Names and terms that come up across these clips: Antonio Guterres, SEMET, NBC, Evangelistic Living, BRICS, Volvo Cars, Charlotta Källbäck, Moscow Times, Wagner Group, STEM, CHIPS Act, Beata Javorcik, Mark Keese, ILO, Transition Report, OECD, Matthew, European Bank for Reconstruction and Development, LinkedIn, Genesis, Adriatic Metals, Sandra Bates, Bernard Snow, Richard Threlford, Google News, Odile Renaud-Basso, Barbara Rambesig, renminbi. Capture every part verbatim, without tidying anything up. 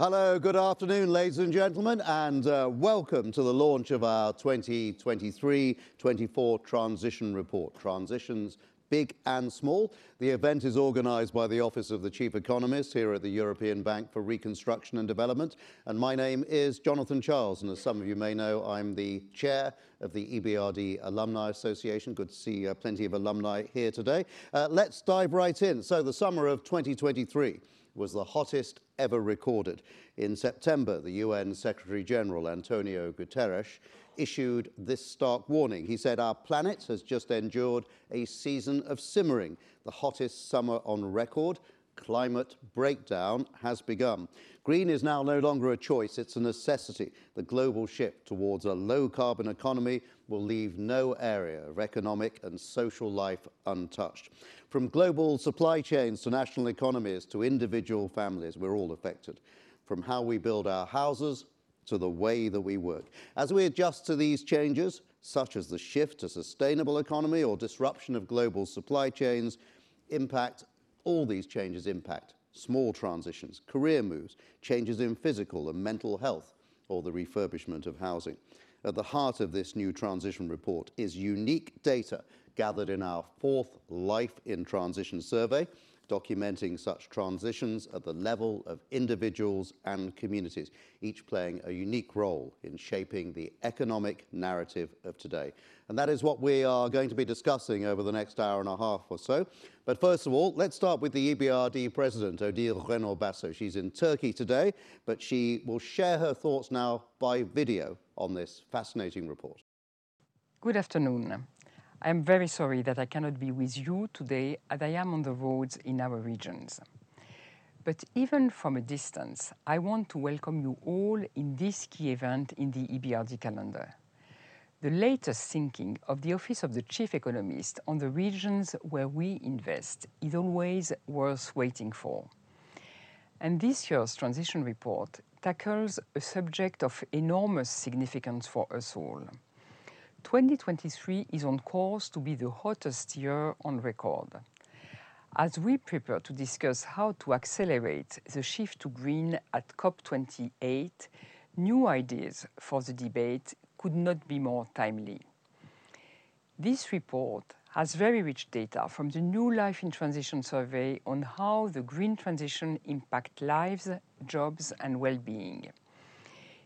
Hello, good afternoon, ladies and gentlemen, and uh, welcome to the launch of our twenty twenty-three twenty-four Transition Report, Transitions Big and Small. The event is organised by the Office of the Chief Economist here at the European Bank for Reconstruction and Development, and my name is Jonathan Charles, and as some of you may know, I'm the Chair of the E B R D Alumni Association. Good to see uh, plenty of alumni here today. Uh, let's dive right in. So the summer of twenty twenty-three was the hottest ever recorded. In September, the U N Secretary-General Antonio Guterres issued this stark warning. He said, "Our planet has just endured a season of simmering, the hottest summer on record. Climate breakdown has begun. Green is now no longer a choice, it's a necessity. The global shift towards a low-carbon economy will leave no area of economic and social life untouched. From global supply chains to national economies to individual families, we're all affected. From how we build our houses to the way that we work. As we adjust to these changes, such as the shift to sustainable economy or disruption of global supply chains, impact all these changes impact small transitions, career moves, changes in physical and mental health, or the refurbishment of housing. At the heart of this new transition report is unique data gathered in our fourth Life in Transition survey, documenting such transitions at the level of individuals and communities, each playing a unique role in shaping the economic narrative of today. And that is what we are going to be discussing over the next hour and a half or so. But first of all, let's start with the E B R D President, Odile Renaud-Basso. She's in Turkey today, but she will share her thoughts now by video on this fascinating report. Good afternoon. I'm very sorry that I cannot be with you today as I am on the roads in our regions. But even from a distance, I want to welcome you all in this key event in the E B R D calendar. The latest thinking of the Office of the Chief Economist on the regions where we invest is always worth waiting for. And this year's transition report tackles a subject of enormous significance for us all. twenty twenty-three is on course to be the hottest year on record. As we prepare to discuss how to accelerate the shift to green at COP twenty-eight, new ideas for the debate could not be more timely. This report has very rich data from the new Life in Transition survey on how the green transition impacts lives, jobs, and well-being.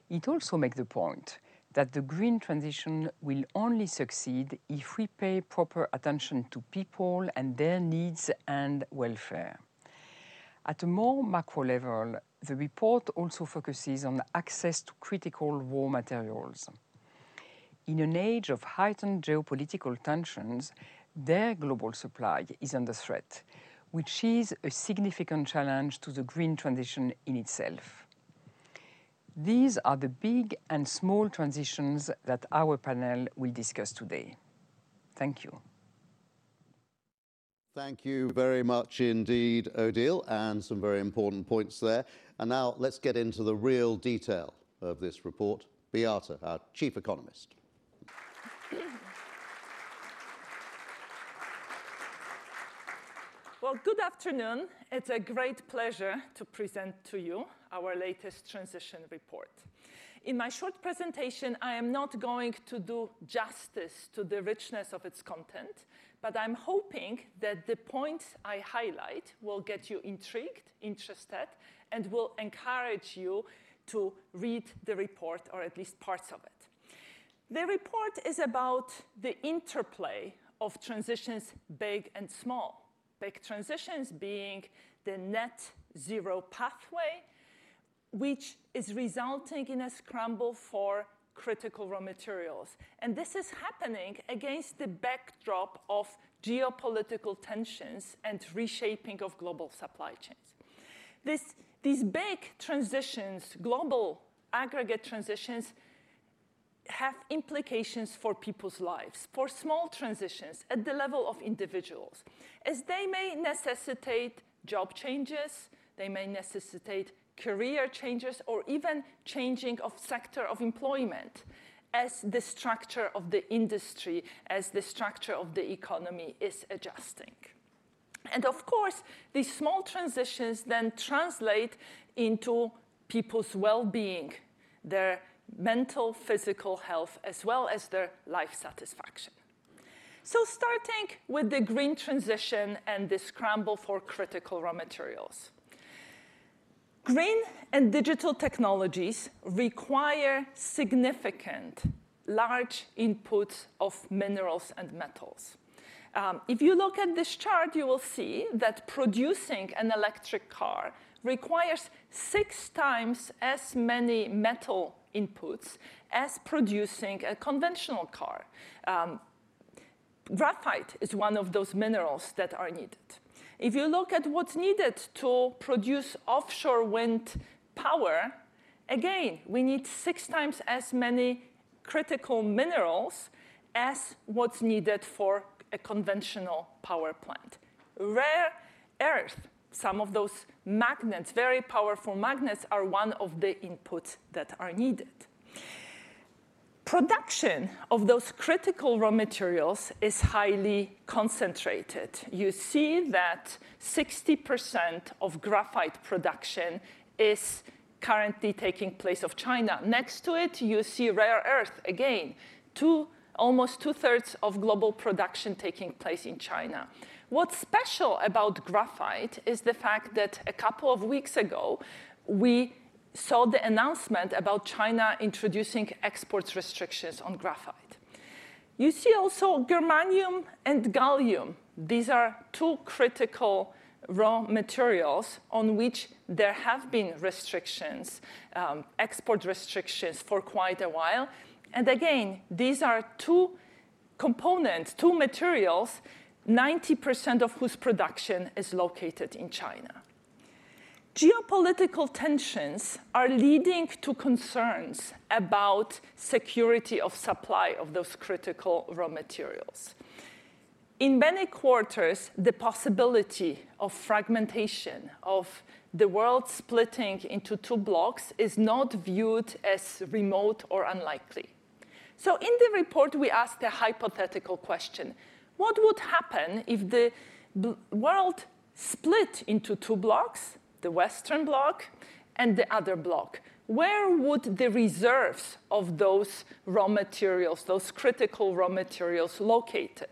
It also makes the point that the green transition will only succeed if we pay proper attention to people and their needs and welfare. At a more macro level, the report also focuses on access to critical raw materials. In an age of heightened geopolitical tensions, their global supply is under threat, which is a significant challenge to the green transition in itself. These are the big and small transitions that our panel will discuss today. Thank you. Thank you very much indeed, Odile, and some very important points there. And now let's get into the real detail of this report. Beata, our Chief Economist. Well, good afternoon. It's a great pleasure to present to you our latest transition report. In my short presentation, I am not going to do justice to the richness of its content, but I'm hoping that the points I highlight will get you intrigued, interested, and will encourage you to read the report, or at least parts of it. The report is about the interplay of transitions big and small. Big transitions being the net zero pathway, which is resulting in a scramble for critical raw materials. And this is happening against the backdrop of geopolitical tensions and reshaping of global supply chains. This, these big transitions, global aggregate transitions, have implications for people's lives, for small transitions at the level of individuals, as they may necessitate job changes, they may necessitate career changes, or even changing of sector of employment as the structure of the industry, as the structure of the economy is adjusting. And of course, these small transitions then translate into people's well-being, their mental, physical health, as well as their life satisfaction. So starting with the green transition and the scramble for critical raw materials. Green and digital technologies require significant, large inputs of minerals and metals. Um, if you look at this chart, you will see that producing an electric car requires six times as many metal inputs as producing a conventional car. Um, graphite is one of those minerals that are needed. If you look at what's needed to produce offshore wind power, again, we need six times as many critical minerals as what's needed for a conventional power plant. Rare earth, some of those magnets, very powerful magnets, are one of the inputs that are needed. Production of those critical raw materials is highly concentrated. You see that sixty percent of graphite production is currently taking place of China. Next to it, you see rare earth, again, two Almost two-thirds of global production taking place in China. What's special about graphite is the fact that a couple of weeks ago, we saw the announcement about China introducing export restrictions on graphite. You see also germanium and gallium. These are two critical raw materials on which there have been restrictions, um, export restrictions for quite a while. And again, these are two components, two materials, ninety percent of whose production is located in China. Geopolitical tensions are leading to concerns about security of supply of those critical raw materials. In many quarters, the possibility of fragmentation, of the world splitting into two blocks, is not viewed as remote or unlikely. So in the report, we asked a hypothetical question. What would happen if the world split into two blocks, the Western bloc and the other bloc? Where would the reserves of those raw materials, those critical raw materials, located?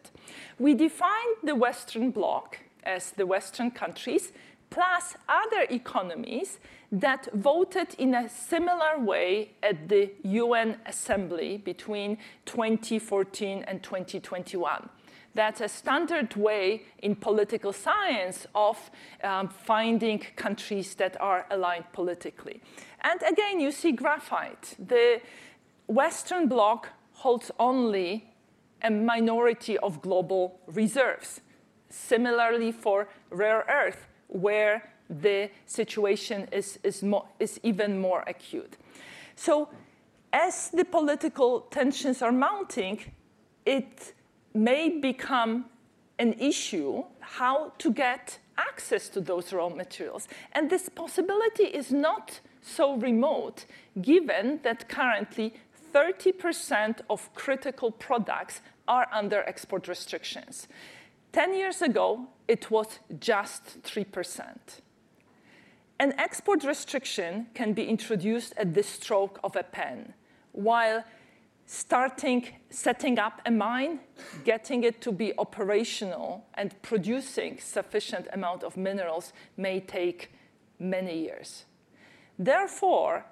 We defined the Western bloc as the Western countries, plus other economies that voted in a similar way at the U N Assembly between twenty fourteen and twenty twenty-one. That's a standard way in political science of um, finding countries that are aligned politically. And again, you see graphite. The Western bloc holds only a minority of global reserves. Similarly for rare earth, where the situation is, is, more, is even more acute. So as the political tensions are mounting, it may become an issue how to get access to those raw materials. And this possibility is not so remote, given that currently thirty percent of critical products are under export restrictions. ten years ago, it was just three percent. An export restriction can be introduced at the stroke of a pen, while starting, setting up a mine, getting it to be operational, and producing sufficient amount of minerals may take many years. Therefore,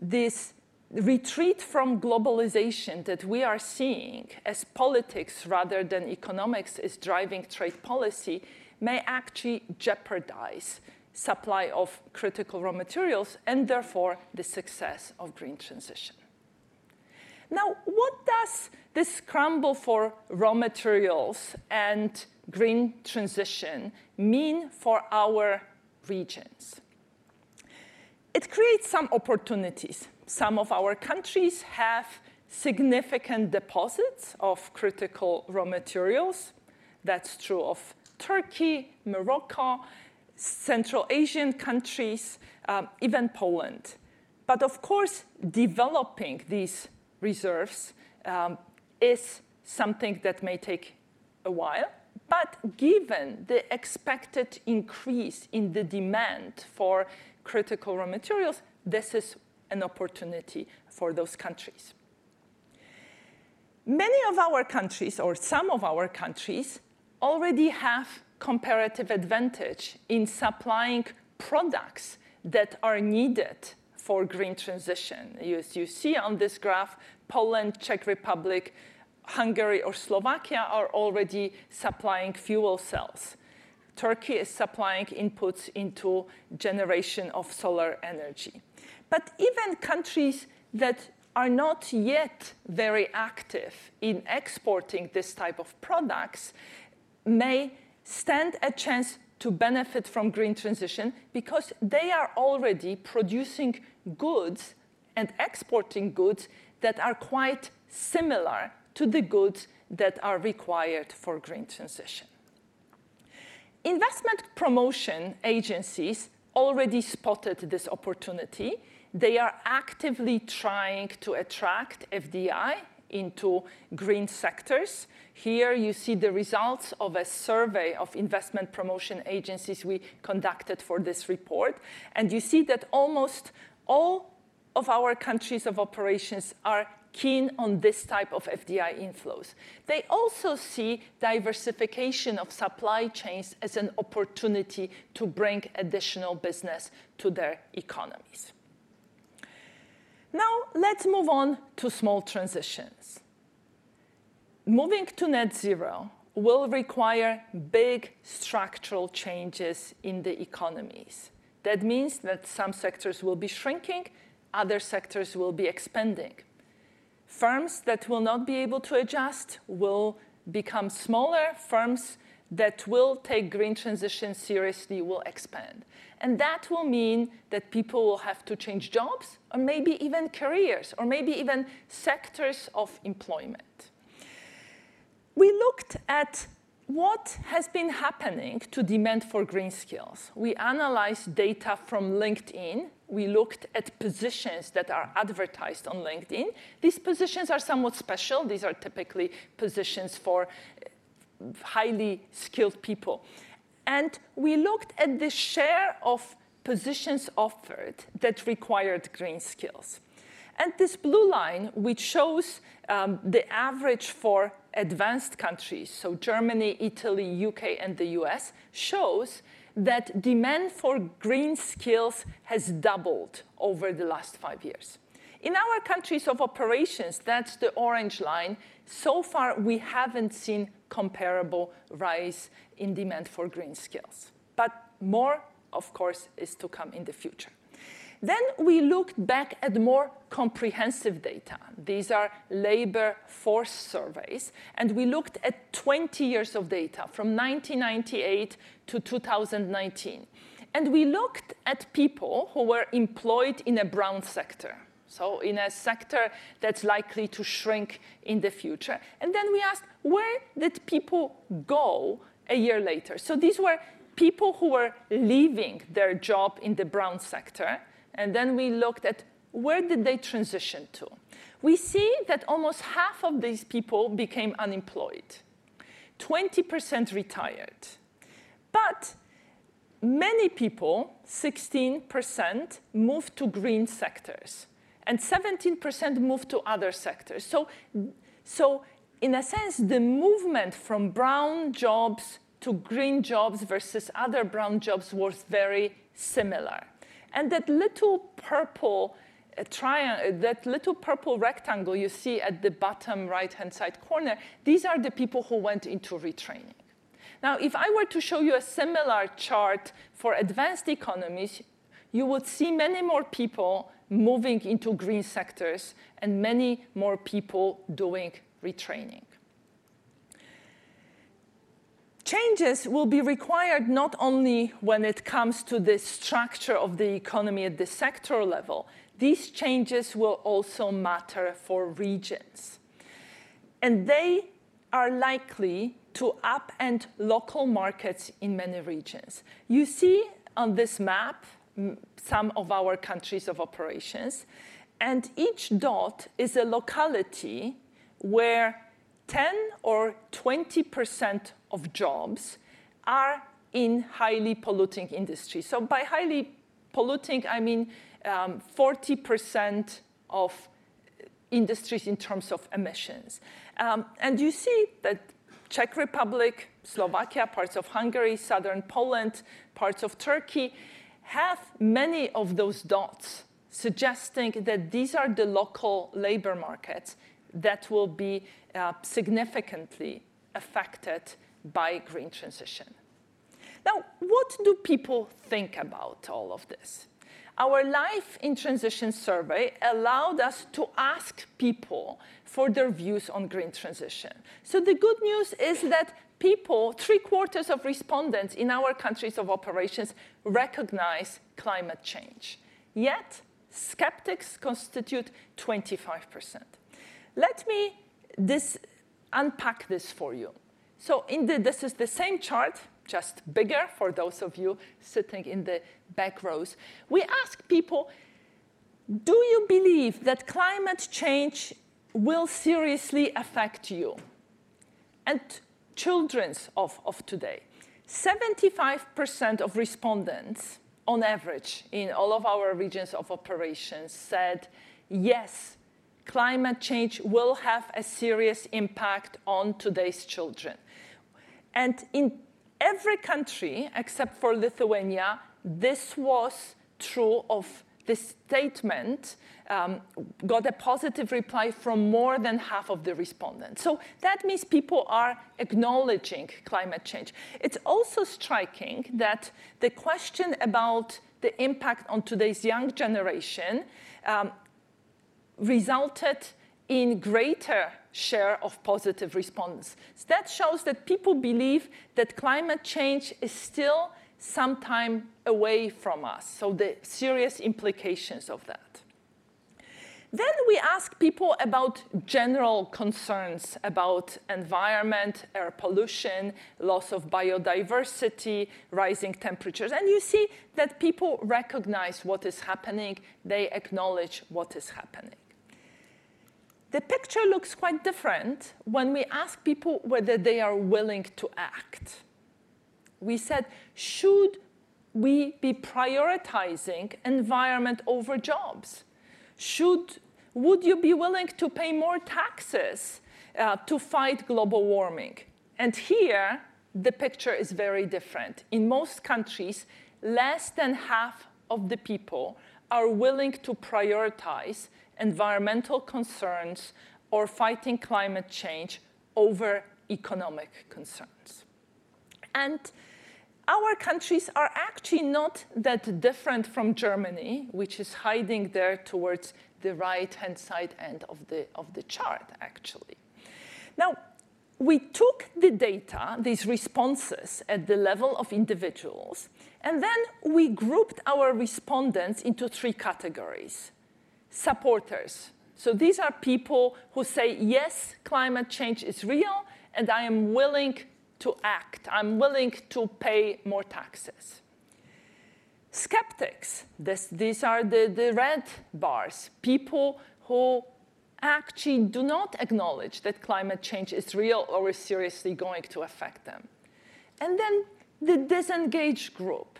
this retreat from globalization that we are seeing as politics rather than economics is driving trade policy may actually jeopardize supply of critical raw materials and therefore the success of green transition. Now, what does this scramble for raw materials and green transition mean for our regions? It creates some opportunities. Some of our countries have significant deposits of critical raw materials. That's true of Turkey, Morocco, Central Asian countries, um, even Poland. But of course, developing these reserves um, is something that may take a while. But given the expected increase in the demand for critical raw materials, this is an opportunity for those countries. Many of our countries, or some of our countries, already have comparative advantage in supplying products that are needed for green transition. As you see on this graph, Poland, Czech Republic, Hungary, or Slovakia are already supplying fuel cells. Turkey is supplying inputs into generation of solar energy. But even countries that are not yet very active in exporting this type of products may stand a chance to benefit from green transition because they are already producing goods and exporting goods that are quite similar to the goods that are required for green transition. Investment promotion agencies already spotted this opportunity. They are actively trying to attract F D I into green sectors. Here you see the results of a survey of investment promotion agencies we conducted for this report. And you see that almost all of our countries of operations are keen on this type of F D I inflows. They also see diversification of supply chains as an opportunity to bring additional business to their economies. Now, let's move on to small transitions. Moving to net zero will require big structural changes in the economies. That means that some sectors will be shrinking, other sectors will be expanding. Firms that will not be able to adjust will become smaller. Firms that will take green transition seriously will expand. And that will mean that people will have to change jobs, or maybe even careers, or maybe even sectors of employment. We looked at what has been happening to demand for green skills. We analyzed data from LinkedIn. We looked at positions that are advertised on LinkedIn. These positions are somewhat special. These are typically positions for highly skilled people. And we looked at the share of positions offered that required green skills. And this blue line, which shows um, the average for advanced countries, so Germany, Italy, U K, and the U S, shows that demand for green skills has doubled over the last five years. In our countries of operations, that's the orange line, so far we haven't seen comparable rise in demand for green skills. But more, of course, is to come in the future. Then we looked back at more comprehensive data. These are labor force surveys. And we looked at twenty years of data from nineteen ninety-eight to two thousand nineteen. And we looked at people who were employed in a brown sector, so in a sector that's likely to shrink in the future. And then we asked, where did people go a year later? So these were people who were leaving their job in the brown sector. And then we looked at where did they transition to. We see that almost half of these people became unemployed. twenty percent retired. But many people, sixteen percent, moved to green sectors. And seventeen percent moved to other sectors. So, so in a sense, the movement from brown jobs to green jobs versus other brown jobs was very similar. And that little purple uh, triangle, that little purple rectangle you see at the bottom right-hand side corner, these are the people who went into retraining. Now, if I were to show you a similar chart for advanced economies, you would see many more people moving into green sectors and many more people doing retraining. Changes will be required not only when it comes to the structure of the economy at the sector level. These changes will also matter for regions. And they are likely to upend local markets in many regions. You see on this map some of our countries of operations. And each dot is a locality where ten or twenty percent of jobs are in highly polluting industries. So by highly polluting, I mean um, forty percent of industries in terms of emissions. Um, and you see that Czech Republic, Slovakia, parts of Hungary, southern Poland, parts of Turkey have many of those dots, suggesting that these are the local labor markets that will be uh, significantly affected by green transition. Now, what do people think about all of this? Our Life in Transition survey allowed us to ask people for their views on green transition. So the good news is that people, three quarters of respondents in our countries of operations, recognize climate change. Yet, skeptics constitute twenty-five percent. Let me this, unpack this for you. So in the, this is the same chart, just bigger for those of you sitting in the back rows. We ask people, do you believe that climate change will seriously affect you and children's of, of today? seventy-five percent of respondents, on average, in all of our regions of operations said, yes, climate change will have a serious impact on today's children. And in every country, except for Lithuania, this was true of this statement, um, got a positive reply from more than half of the respondents. So that means people are acknowledging climate change. It's also striking that the question about the impact on today's young generation um, resulted in greater share of positive response. So that shows that people believe that climate change is still some time away from us, so the serious implications of that. Then we ask people about general concerns about environment, air pollution, loss of biodiversity, rising temperatures. And you see that people recognize what is happening. They acknowledge what is happening. The picture looks quite different when we ask people whether they are willing to act. We said, should we be prioritizing environment over jobs? Should, would you be willing to pay more taxes uh, to fight global warming? And here, the picture is very different. In most countries, less than half of the people are willing to prioritize environmental concerns or fighting climate change over economic concerns. And our countries are actually not that different from Germany, which is hiding there towards the right-hand side end of the, of the chart, actually. Now, we took the data, these responses, at the level of individuals, and then we grouped our respondents into three categories. Supporters. So these are people who say, yes, climate change is real, and I am willing to act. I'm willing to pay more taxes. Skeptics. This, these are the, the red bars, people who actually do not acknowledge that climate change is real or is seriously going to affect them. And then the disengaged group.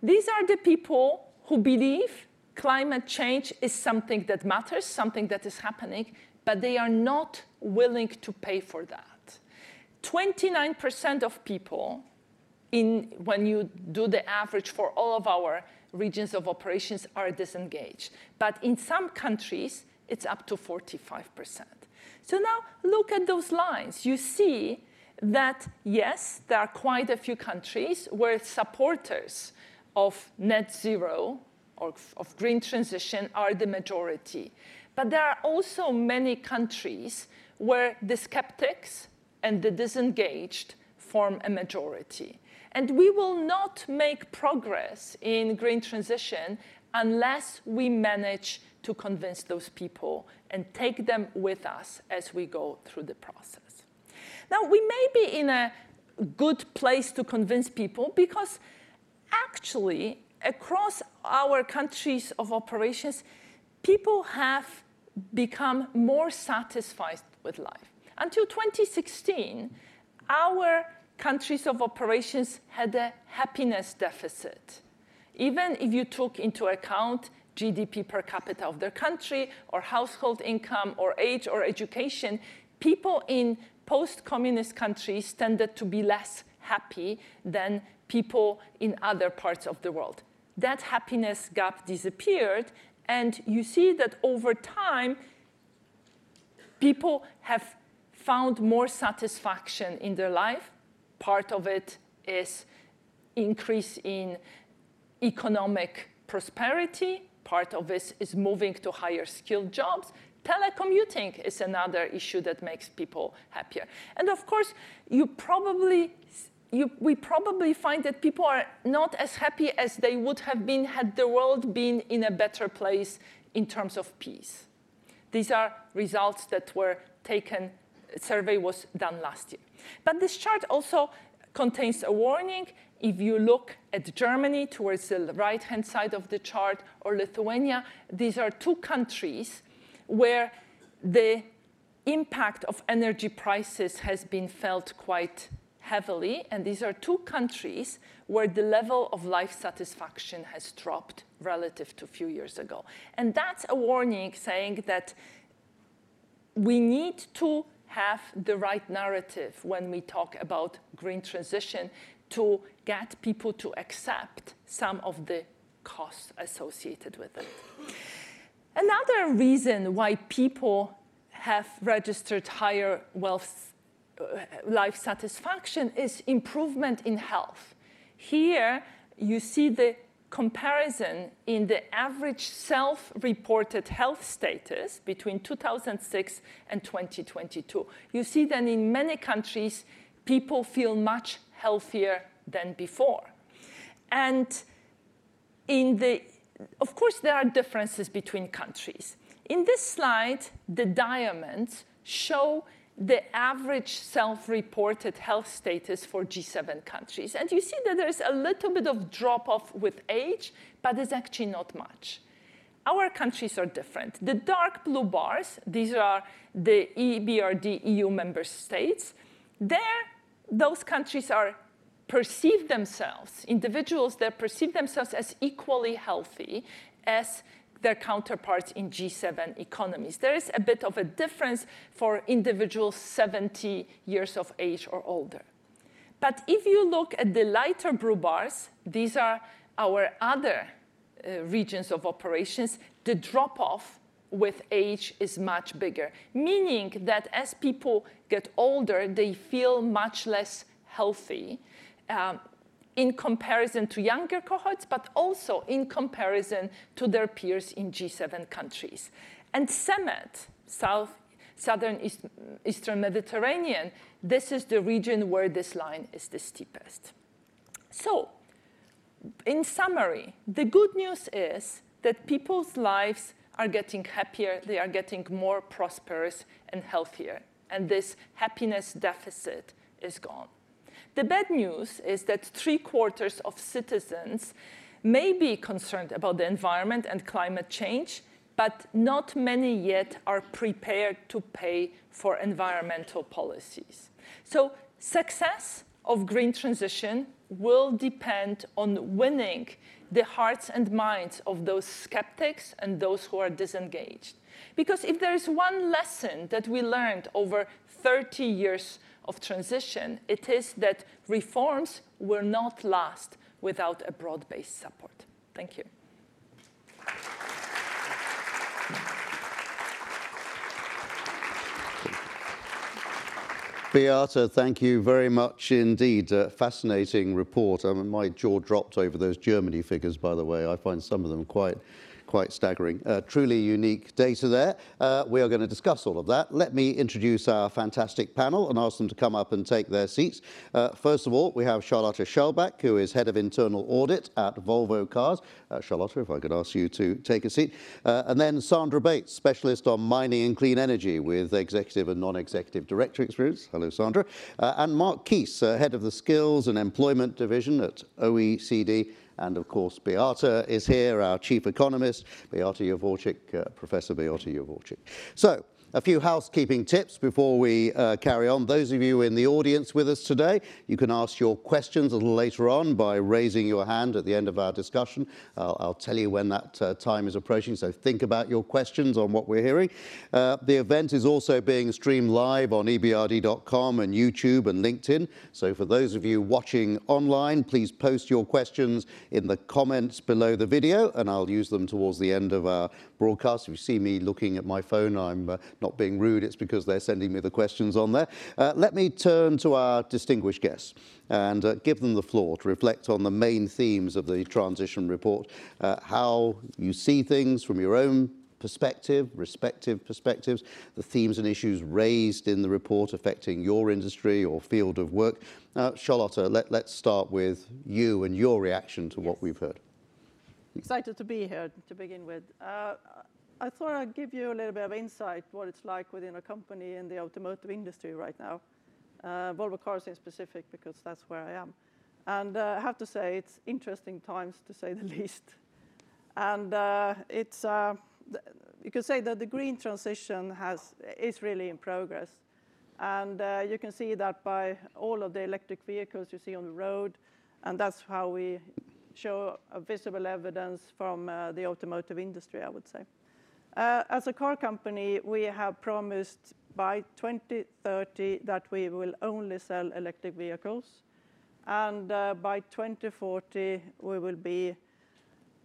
These are the people who believe climate change is something that matters, something that is happening, but they are not willing to pay for that. twenty-nine percent of people, in, when you do the average for all of our regions of operations, are disengaged. But in some countries, it's up to forty-five percent. So now look at those lines. You see that, yes, there are quite a few countries where supporters of net zero or of green transition are the majority. But there are also many countries where the skeptics and the disengaged form a majority. And we will not make progress in green transition unless we manage to convince those people and take them with us as we go through the process. Now, we may be in a good place to convince people because actually, across our countries of operations, people have become more satisfied with life. Until twenty sixteen, our countries of operations had a happiness deficit. Even if you took into account G D P per capita of their country, or household income, or age, or education, people in post-communist countries tended to be less happy than people in other parts of the world. That happiness gap disappeared, and you see that over time, people have found more satisfaction in their life. Part of it is increase in economic prosperity. Part of this is moving to higher skilled jobs. Telecommuting is another issue that makes people happier. And of course, you probably, you, we probably find that people are not as happy as they would have been had the world been in a better place in terms of peace. These are results that were taken, a survey was done last year. But this chart also contains a warning. If you look at Germany towards the right-hand side of the chart, or Lithuania, these are two countries where the impact of energy prices has been felt quite heavily. And these are two countries where the level of life satisfaction has dropped relative to a few years ago. And that's a warning saying that we need to have the right narrative when we talk about green transition to get people to accept some of the costs associated with it. Another reason why people have registered higher wealth, uh, life satisfaction is improvement in health. Here you see the comparison in the average self-reported health status between two thousand six and twenty twenty-two. You see that in many countries, people feel much healthier than before. And in the, of course, there are differences between countries. In this slide, the diamonds show the average self-reported health status for G seven countries. And you see that there's a little bit of drop-off with age, but it's actually not much. Our countries are different. The dark blue bars, these are the E B R D E U member states. There, those countries are perceive themselves, individuals that perceive themselves as equally healthy as their counterparts in G seven economies. There is a bit of a difference for individuals seventy years of age or older. But if you look at the lighter blue bars, these are our other uh, regions of operations, the drop-off with age is much bigger, meaning that as people get older, they feel much less healthy um, in comparison to younger cohorts, but also in comparison to their peers in G seven countries. And SEMET, South, Southern East, Eastern Mediterranean, this is the region where this line is the steepest. So, in summary, the good news is that people's lives are getting happier, they are getting more prosperous and healthier, and this happiness deficit is gone. The bad news is that three quarters of citizens may be concerned about the environment and climate change, but not many yet are prepared to pay for environmental policies. So success of green transition will depend on winning the hearts and minds of those skeptics and those who are disengaged. Because if there is one lesson that we learned over thirty years of transition, it is that reforms will not last without a broad-based support. Thank you. Beata, thank you very much indeed. A fascinating report. I mean, my jaw dropped over those Germany figures, by the way. I find some of them quite Quite staggering. Uh, truly unique data there. Uh, we are going to discuss all of that. Let me introduce our fantastic panel and ask them to come up and take their seats. Uh, first of all, we have Charlotta Källbäck, who is Head of Internal Audit at Volvo Cars. Uh, Charlotta, if I could ask you to take a seat. Uh, and then Sandra Bates, Specialist on Mining and Clean Energy with Executive and Non-Executive Director experience. Hello, Sandra. Uh, and Mark Keese, uh, Head of the Skills and Employment Division at O E C D. And of course, Beata is here, our chief economist, Beata Javorcik, uh, Professor Beata Javorcik. So, a few housekeeping tips before we uh, carry on. Those of you in the audience with us today, you can ask your questions a little later on by raising your hand at the end of our discussion. Uh, I'll tell you when that uh, time is approaching, so think about your questions on what we're hearing. Uh, the event is also being streamed live on E B R D dot com and YouTube and LinkedIn. So for those of you watching online, please post your questions in the comments below the video, and I'll use them towards the end of our broadcast. If you see me looking at my phone, I'm uh, not being rude, it's because they're sending me the questions on there. Uh, let me turn to our distinguished guests and uh, give them the floor to reflect on the main themes of the transition report, uh, how you see things from your own perspective, respective perspectives, the themes and issues raised in the report affecting your industry or field of work. Uh, Charlotta, let, let's start with you and your reaction to yes. what we've heard. Excited to be here to begin with. Uh, I thought I'd give you a little bit of insight what it's like within a company in the automotive industry right now, uh, Volvo Cars in specific, because that's where I am. And uh, I have to say it's interesting times, to say the least. And uh, it's, uh, you could say that the green transition has, is really in progress. And uh, you can see that by all of the electric vehicles you see on the road, and that's how we show a visible evidence from uh, the automotive industry, I would say. Uh, as a car company, we have promised by twenty thirty that we will only sell electric vehicles. And uh, by twenty forty, we will be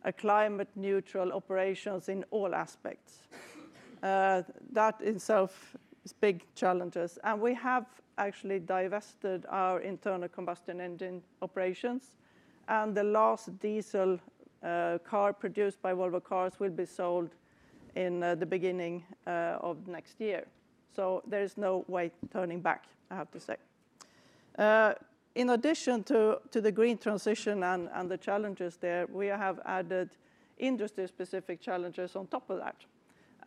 a climate neutral operations in all aspects. Uh, that itself is big challenges. And we have actually divested our internal combustion engine operations. And the last diesel uh, car produced by Volvo Cars will be sold in uh, the beginning uh, of next year. So there is no way turning back, I have to say. Uh, in addition to, to the green transition and, and the challenges there, we have added industry-specific challenges on top of that.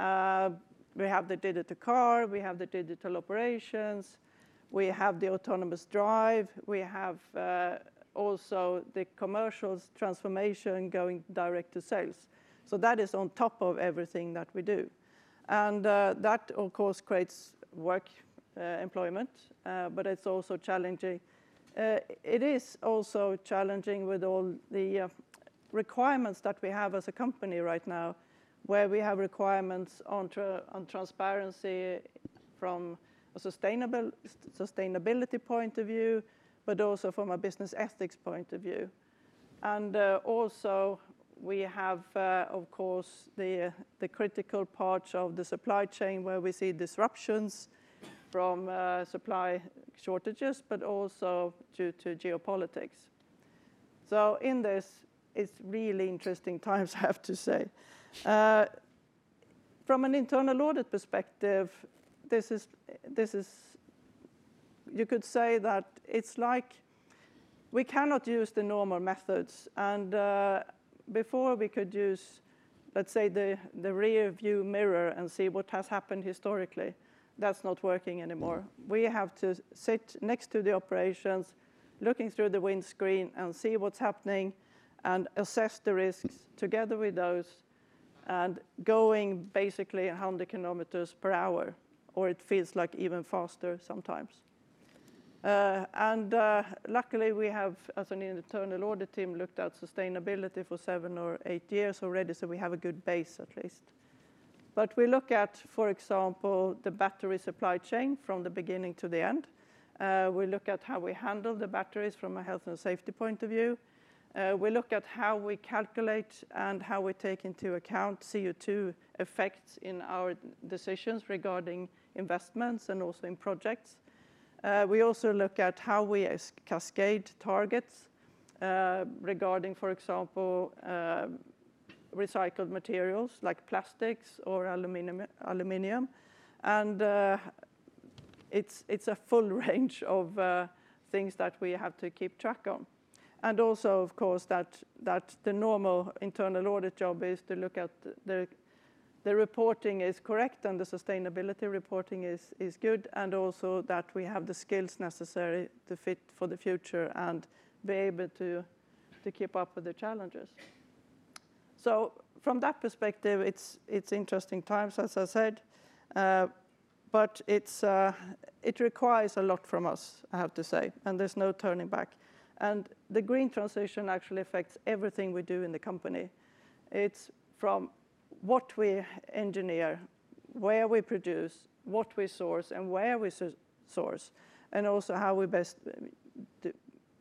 Uh, we have the digital car, we have the digital operations, we have the autonomous drive, we have uh, also the commercial transformation going direct to sales. So that is on top of everything that we do. And uh, that, of course, creates work, uh, employment, uh, but it's also challenging. Uh, it is also challenging with all the uh, requirements that we have as a company right now, where we have requirements on, tra on transparency from a sustainable, sustainability point of view, but also from a business ethics point of view. And uh, also, we have, uh, of course, the, the critical parts of the supply chain where we see disruptions from uh, supply shortages, but also due to geopolitics. So in this, it's really interesting times, I have to say. Uh, from an internal audit perspective, this is, this is, you could say that it's like we cannot use the normal methods. And uh, before we could use, let's say, the, the rear view mirror and see what has happened historically. That's not working anymore. We have to sit next to the operations, looking through the windscreen and see what's happening and assess the risks together with those and going basically one hundred kilometers per hour, or it feels like even faster sometimes. Uh, and uh, luckily, we have, as an internal audit team, looked at sustainability for seven or eight years already, so we have a good base at least. But we look at, for example, the battery supply chain from the beginning to the end. Uh, we look at how we handle the batteries from a health and safety point of view. Uh, we look at how we calculate and how we take into account C O two effects in our decisions regarding investments and also in projects. Uh, we also look at how we cascade targets uh, regarding, for example, uh, recycled materials like plastics or aluminum. aluminum. And uh, it's, it's a full range of uh, things that we have to keep track on. And also, of course, that, that the normal internal audit job is to look at the The reporting is correct and the sustainability reporting is, is good, and also that we have the skills necessary to fit for the future and be able to, to keep up with the challenges. So from that perspective, it's, it's interesting times, as I said, uh, but it's, uh, it requires a lot from us, I have to say, and there's no turning back. And the green transition actually affects everything we do in the company. It's from what we engineer, where we produce, what we source, and where we source, and also how we best,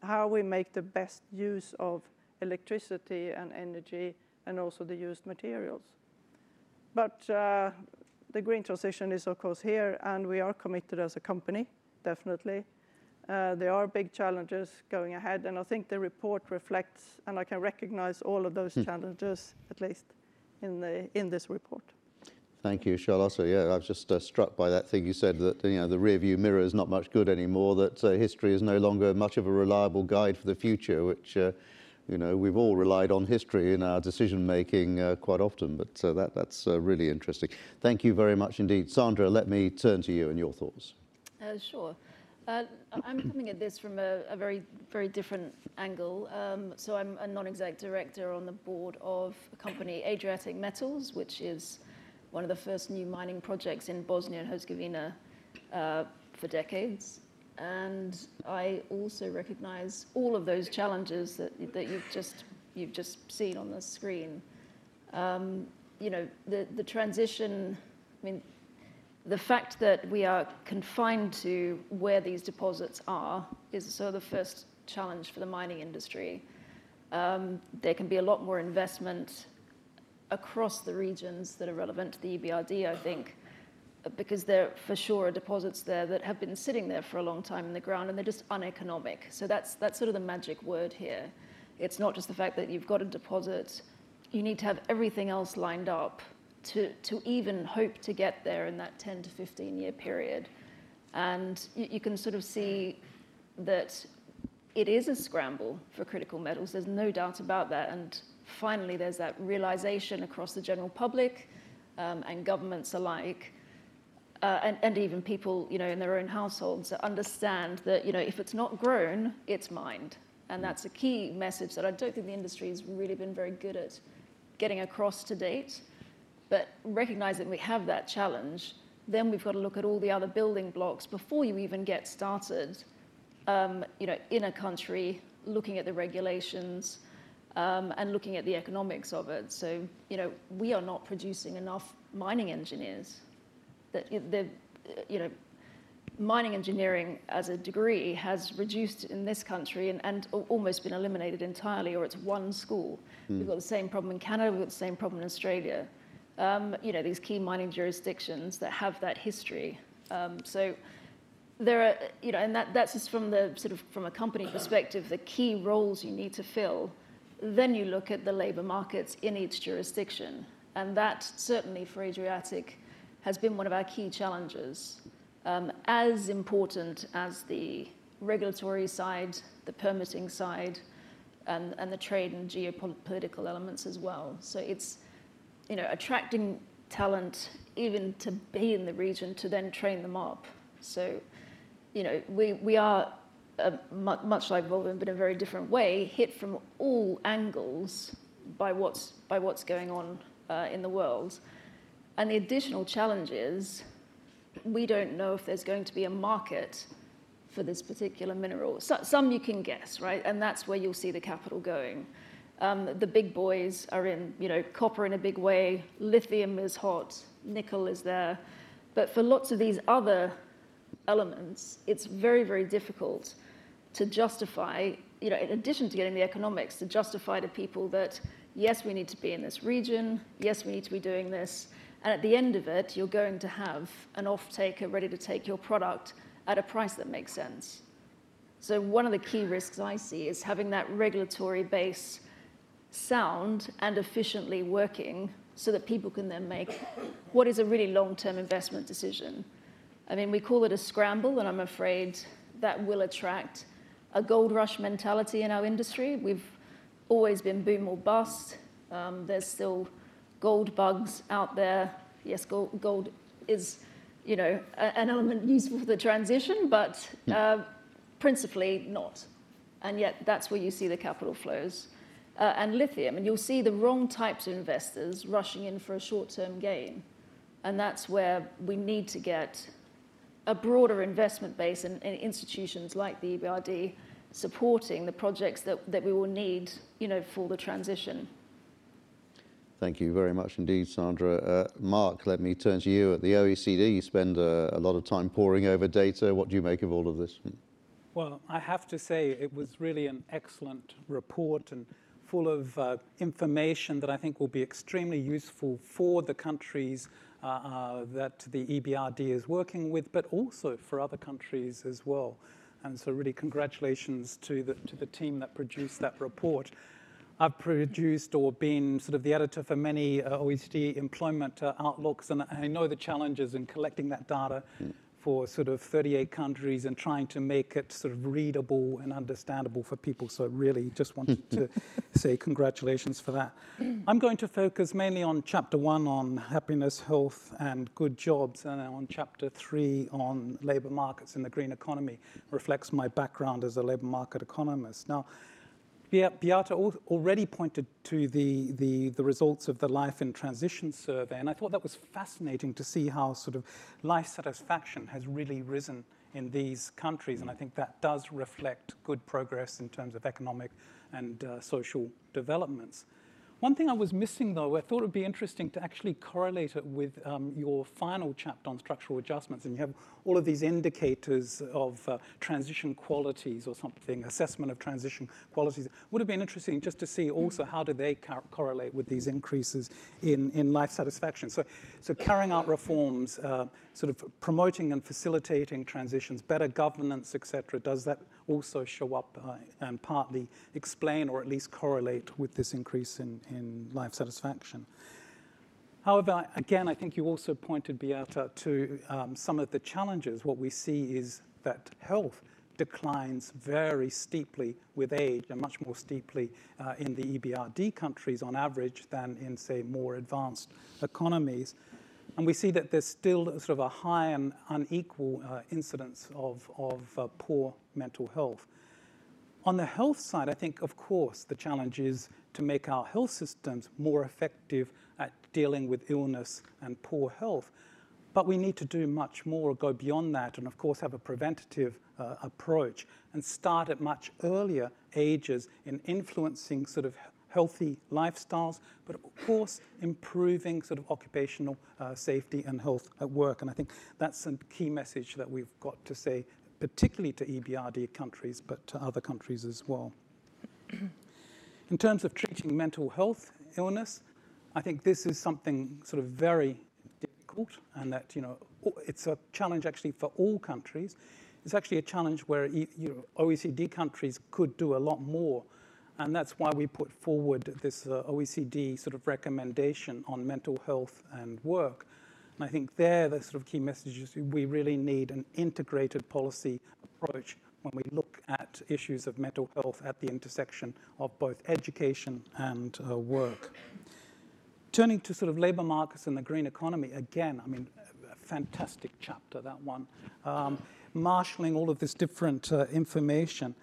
how we make the best use of electricity and energy, and also the used materials. But uh, the green transition is, of course, here, and we are committed as a company, definitely. Uh, there are big challenges going ahead, and I think the report reflects, and I can recognize all of those mm. challenges, at least in, the, in this report. Thank you, Charlotta. Yeah, I was just uh, struck by that thing you said, that you know, the rearview mirror is not much good anymore, that uh, history is no longer much of a reliable guide for the future, which uh, you know, we've all relied on history in our decision-making uh, quite often, but uh, that, that's uh, really interesting. Thank you very much indeed. Sandra, let me turn to you and your thoughts. Uh, sure. Uh, I'm coming at this from a, a very, very different angle. Um, so I'm a non-exec director on the board of a company, Adriatic Metals, which is one of the first new mining projects in Bosnia and Herzegovina uh, for decades. And I also recognize all of those challenges that, that you've, just, you've just seen on the screen. Um, you know, the, the transition, I mean, the fact that we are confined to where these deposits are is sort of the first challenge for the mining industry. Um, there can be a lot more investment across the regions that are relevant to the E B R D, I think, because there for sure are deposits there that have been sitting there for a long time in the ground, and they're just uneconomic. So that's, that's sort of the magic word here. It's not just the fact that you've got a deposit. You need to have everything else lined up to, to even hope to get there in that ten to fifteen year period. And you, you can sort of see that it is a scramble for critical metals. There's no doubt about that. And finally, there's that realization across the general public um, and governments alike, Uh, and, and even people, you know, in their own households understand that, you know, if it's not grown, it's mined. And that's a key message that I don't think the industry has really been very good at getting across to date. But recognizing we have that challenge, then we've got to look at all the other building blocks before you even get started, um, you know, in a country, looking at the regulations um, and looking at the economics of it. So, you know, we are not producing enough mining engineers. That the, you know, mining engineering as a degree has reduced in this country and, and almost been eliminated entirely, or it's one school. Mm. We've got the same problem in Canada, we've got the same problem in Australia. Um, you know, these key mining jurisdictions that have that history. Um, so there are, you know, and that, that's just from the sort of from a company perspective, the key roles you need to fill. Then you look at the labor markets in each jurisdiction. And that certainly for Adriatic has been one of our key challenges, um, as important as the regulatory side, the permitting side, and, and the trade and geopolitical elements as well. So it's, you know, attracting talent even to be in the region to then train them up. So, you know, we, we are, uh, much like Volvo, but in a very different way, hit from all angles by what's, by what's going on uh, in the world. And the additional challenge is we don't know if there's going to be a market for this particular mineral. So, some you can guess, right? And that's where you'll see the capital going. Um, the big boys are in, you know, copper in a big way, lithium is hot, nickel is there. But for lots of these other elements, it's very, very difficult to justify, you know, in addition to getting the economics, to justify to people that, yes, we need to be in this region, yes, we need to be doing this. And at the end of it, you're going to have an off-taker ready to take your product at a price that makes sense. So one of the key risks I see is having that regulatory base sound and efficiently working so that people can then make what is a really long-term investment decision. I mean, we call it a scramble, and I'm afraid that will attract a gold rush mentality in our industry. We've always been boom or bust. Um, there's still gold bugs out there. Yes, gold, gold is, you know, a, an element useful for the transition, but uh, principally not. And yet that's where you see the capital flows. uh, and lithium, and you'll see the wrong types of investors rushing in for a short-term gain. And that's where we need to get a broader investment base and in, in institutions like the E B R D supporting the projects that, that we will need, you know, for the transition. Thank you very much indeed, Sandra. Uh, Mark, let me turn to you. At the O E C D, you spend a, a lot of time poring over data. What do you make of all of this? Well, I have to say it was really an excellent report and full of uh, information that I think will be extremely useful for the countries uh, uh, that the E B R D is working with, but also for other countries as well. And so really congratulations to the, to the team that produced that report. I've produced or been sort of the editor for many uh, O E C D employment uh, outlooks, and I know the challenges in collecting that data mm. for sort of thirty-eight countries and trying to make it sort of readable and understandable for people. So really just wanted to say congratulations for that. I'm going to focus mainly on chapter one on happiness, health, and good jobs, and on chapter three on labor markets and the green economy. Reflects my background as a labor market economist. Now, Beata already pointed to the, the, the results of the Life in Transition survey, and I thought that was fascinating to see how sort of life satisfaction has really risen in these countries, and I think that does reflect good progress in terms of economic and uh, social developments. One thing I was missing, though, I thought it would be interesting to actually correlate it with um, your final chapter on structural adjustments. And you have all of these indicators of uh, transition qualities or something, assessment of transition qualities. Would have been interesting just to see also how do they co correlate with these increases in, in life satisfaction. So, so carrying out reforms, uh, sort of promoting and facilitating transitions, better governance, et cetera, does that also show up uh, and partly explain or at least correlate with this increase in, in life satisfaction? However, again, I think you also pointed, Beata, to um, some of the challenges. What we see is that health declines very steeply with age, and much more steeply uh, in the E B R D countries on average than in, say, more advanced economies. And we see that there's still sort of a high and unequal uh, incidence of, of uh, poor mental health. On the health side, I think, of course, the challenge is to make our health systems more effective at dealing with illness and poor health. But we need to do much more, go beyond that, and of course have a preventative uh, approach and start at much earlier ages in influencing sort of healthy lifestyles, but of course improving sort of occupational uh, safety and health at work. And I think that's a key message that we've got to say, particularly to E B R D countries, but to other countries as well. In terms of treating mental health illness, I think this is something sort of very difficult, and that, you know, it's a challenge actually for all countries. It's actually a challenge where, you know, O E C D countries could do a lot more. And that's why we put forward this uh, O E C D sort of recommendation on mental health and work. And I think there, the sort of key message is we really need an integrated policy approach when we look at issues of mental health at the intersection of both education and uh, work. Turning to sort of labor markets and the green economy, again, I mean, a fantastic chapter, that one, um, marshalling all of this different uh, information.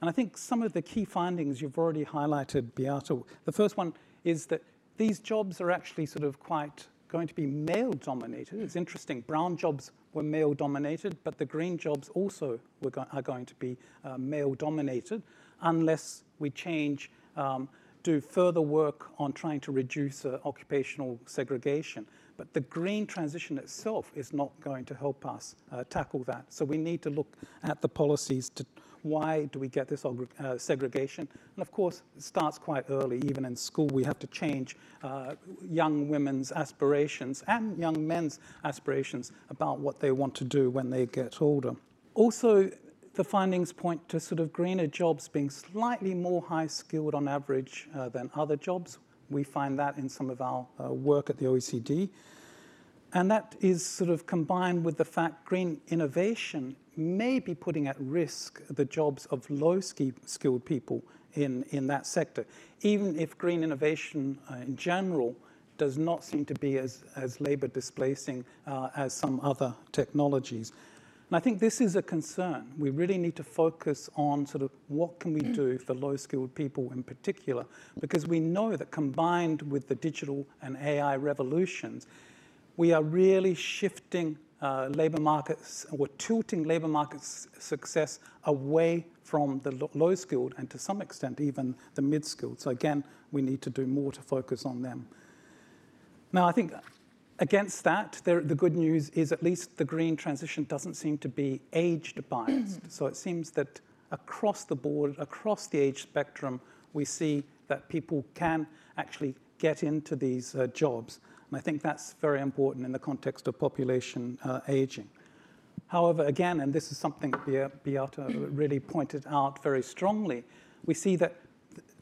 And I think some of the key findings you've already highlighted, Beata. The first one is that these jobs are actually sort of quite going to be male-dominated. It's interesting. Brown jobs were male-dominated, but the green jobs also were go are going to be uh, male-dominated unless we change, um, do further work on trying to reduce uh, occupational segregation. But the green transition itself is not going to help us uh, tackle that. So we need to look at the policies to why do we get this uh, segregation? And of course, it starts quite early. Even in school, we have to change uh, young women's aspirations and young men's aspirations about what they want to do when they get older. Also, the findings point to sort of greener jobs being slightly more high-skilled on average uh, than other jobs. We find that in some of our uh, work at the O E C D. And that is sort of combined with the fact green innovation may be putting at risk the jobs of low-skilled people in, in that sector, even if green innovation uh, in general does not seem to be as, as labor displacing uh, as some other technologies. And I think this is a concern. We really need to focus on sort of what can we do for low-skilled people in particular, because we know that combined with the digital and A I revolutions, we are really shifting uh, labour markets, or tilting labour market success away from the low-skilled and to some extent even the mid-skilled. So again, we need to do more to focus on them. Now, I think against that, there, the good news is at least the green transition doesn't seem to be age-biased. So it seems that across the board, across the age spectrum, we see that people can actually get into these uh, jobs. And I think that's very important in the context of population uh, aging. However, again, and this is something Beata really pointed out very strongly, we see that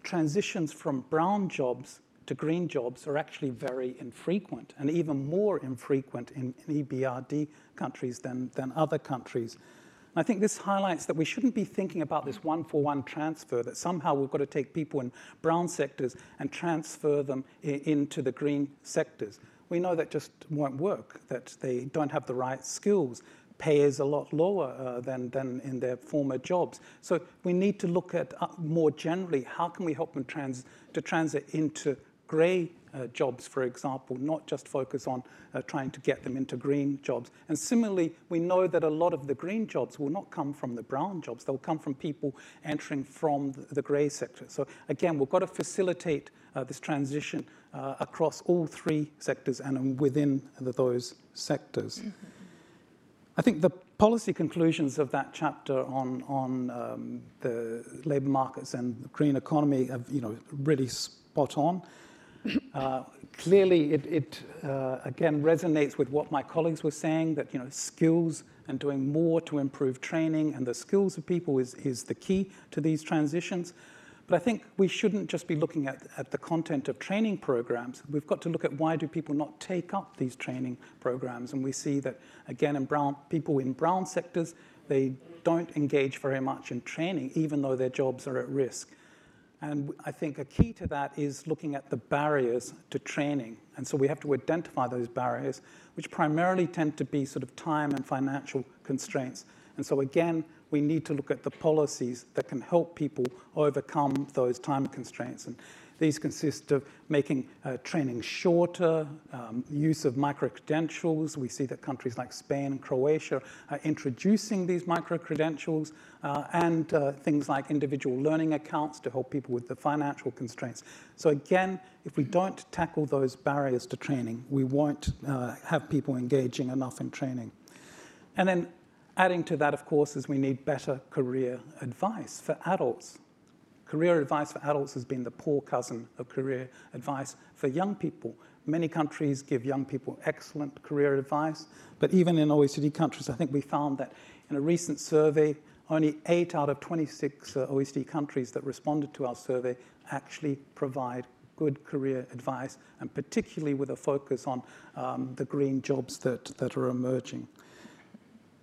transitions from brown jobs to green jobs are actually very infrequent, and even more infrequent in, in E B R D countries than, than other countries. And I think this highlights that we shouldn't be thinking about this one-for-one transfer, that somehow we've got to take people in brown sectors and transfer them in, into the green sectors. We know that just won't work, that they don't have the right skills. Pay is a lot lower uh, than, than in their former jobs. So we need to look at uh, more generally, how can we help them trans to transit into grey uh, jobs, for example, not just focus on uh, trying to get them into green jobs. And similarly, we know that a lot of the green jobs will not come from the brown jobs. They'll come from people entering from the, the grey sector. So again, we've got to facilitate uh, this transition uh, across all three sectors and within the, those sectors. Mm-hmm. I think the policy conclusions of that chapter on, on um, the labour markets and the green economy have, you know, really spot on. Uh, clearly, it, it uh, again resonates with what my colleagues were saying, that you know skills and doing more to improve training and the skills of people is, is the key to these transitions. But I think we shouldn't just be looking at, at the content of training programs. We've got to look at why do people not take up these training programs. And we see that, again, in brown, people in brown sectors, they don't engage very much in training, even though their jobs are at risk. And I think a key to that is looking at the barriers to training. And so we have to identify those barriers, which primarily tend to be sort of time and financial constraints. And so again, we need to look at the policies that can help people overcome those time constraints. And these consist of making uh, training shorter, um, use of micro-credentials. We see that countries like Spain and Croatia are introducing these micro-credentials uh, and uh, things like individual learning accounts to help people with the financial constraints. So again, if we don't tackle those barriers to training, we won't uh, have people engaging enough in training. And then adding to that, of course, is we need better career advice for adults. Career advice for adults has been the poor cousin of career advice for young people. Many countries give young people excellent career advice, but even in O E C D countries, I think we found that in a recent survey, only eight out of twenty-six uh, O E C D countries that responded to our survey actually provide good career advice, and particularly with a focus on um, the green jobs that, that are emerging.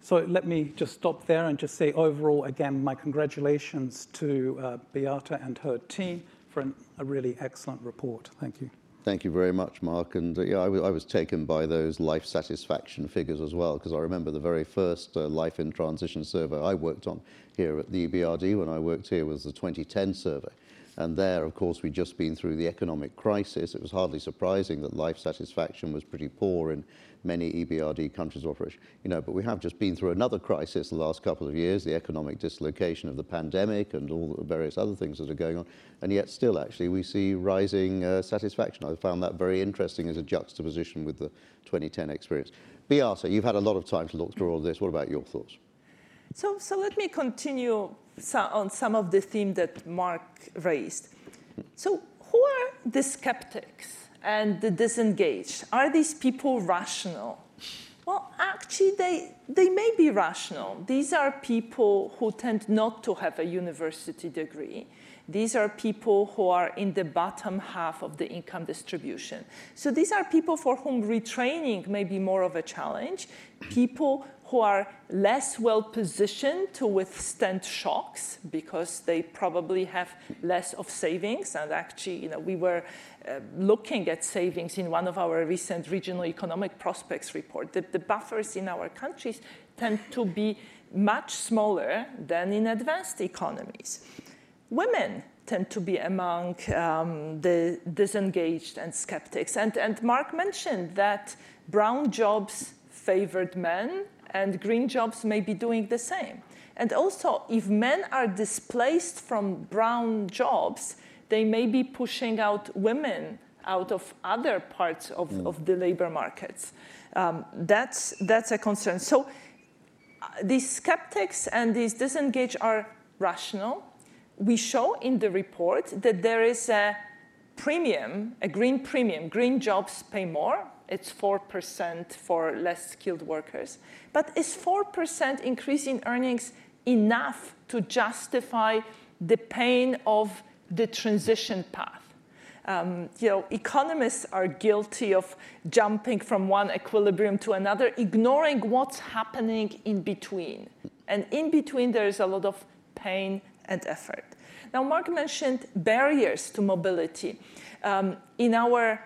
So let me just stop there and just say overall, again, my congratulations to uh, Beata and her team for an, a really excellent report. Thank you. Thank you very much, Mark. And uh, yeah, I, I was taken by those life satisfaction figures as well, because I remember the very first uh, Life in Transition survey I worked on here at the E B R D when I worked here was the twenty ten survey. And there, of course, we'd just been through the economic crisis. It was hardly surprising that life satisfaction was pretty poor in many E B R D countries. You know, but we have just been through another crisis the last couple of years, the economic dislocation of the pandemic and all the various other things that are going on. And yet still, actually, we see rising uh, satisfaction. I found that very interesting as a juxtaposition with the twenty ten experience. Beata, you've had a lot of time to look through all this. What about your thoughts? So, so let me continue so on some of the themes that Mark raised. So who are the skeptics and the disengaged? Are these people rational? Well, actually, they, they may be rational. These are people who tend not to have a university degree. These are people who are in the bottom half of the income distribution. So these are people for whom retraining may be more of a challenge, people who are less well positioned to withstand shocks because they probably have less of savings. And actually, you know, we were uh, looking at savings in one of our recent regional economic prospects report, that the buffers in our countries tend to be much smaller than in advanced economies. Women tend to be among um, the disengaged and skeptics. And, and Mark mentioned that brown jobs favored men, and green jobs may be doing the same. And also, if men are displaced from brown jobs, they may be pushing out women out of other parts of, mm. of the labor markets. Um, that's, that's a concern. So uh, these skeptics and these disengaged are rational. We show in the report that there is a premium, a green premium. Green jobs pay more. It's four percent for less skilled workers. But is four percent increase in earnings enough to justify the pain of the transition path? Um, you know, economists are guilty of jumping from one equilibrium to another, ignoring what's happening in between. And in between, there is a lot of pain and effort. Now, Mark mentioned barriers to mobility. Um, in our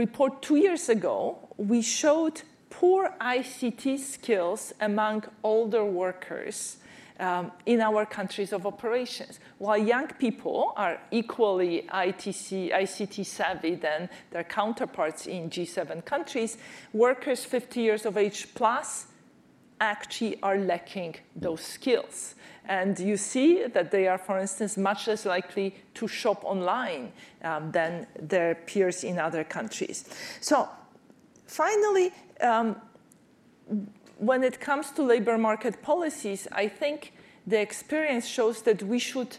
report two years ago, we showed poor I C T skills among older workers um, in our countries of operations. While young people are equally I T C, I C T savvy than their counterparts in G seven countries, workers fifty years of age plus actually are lacking those skills. And you see that they are, for instance, much less likely to shop online um, than their peers in other countries. So finally, um, when it comes to labor market policies, I think the experience shows that we should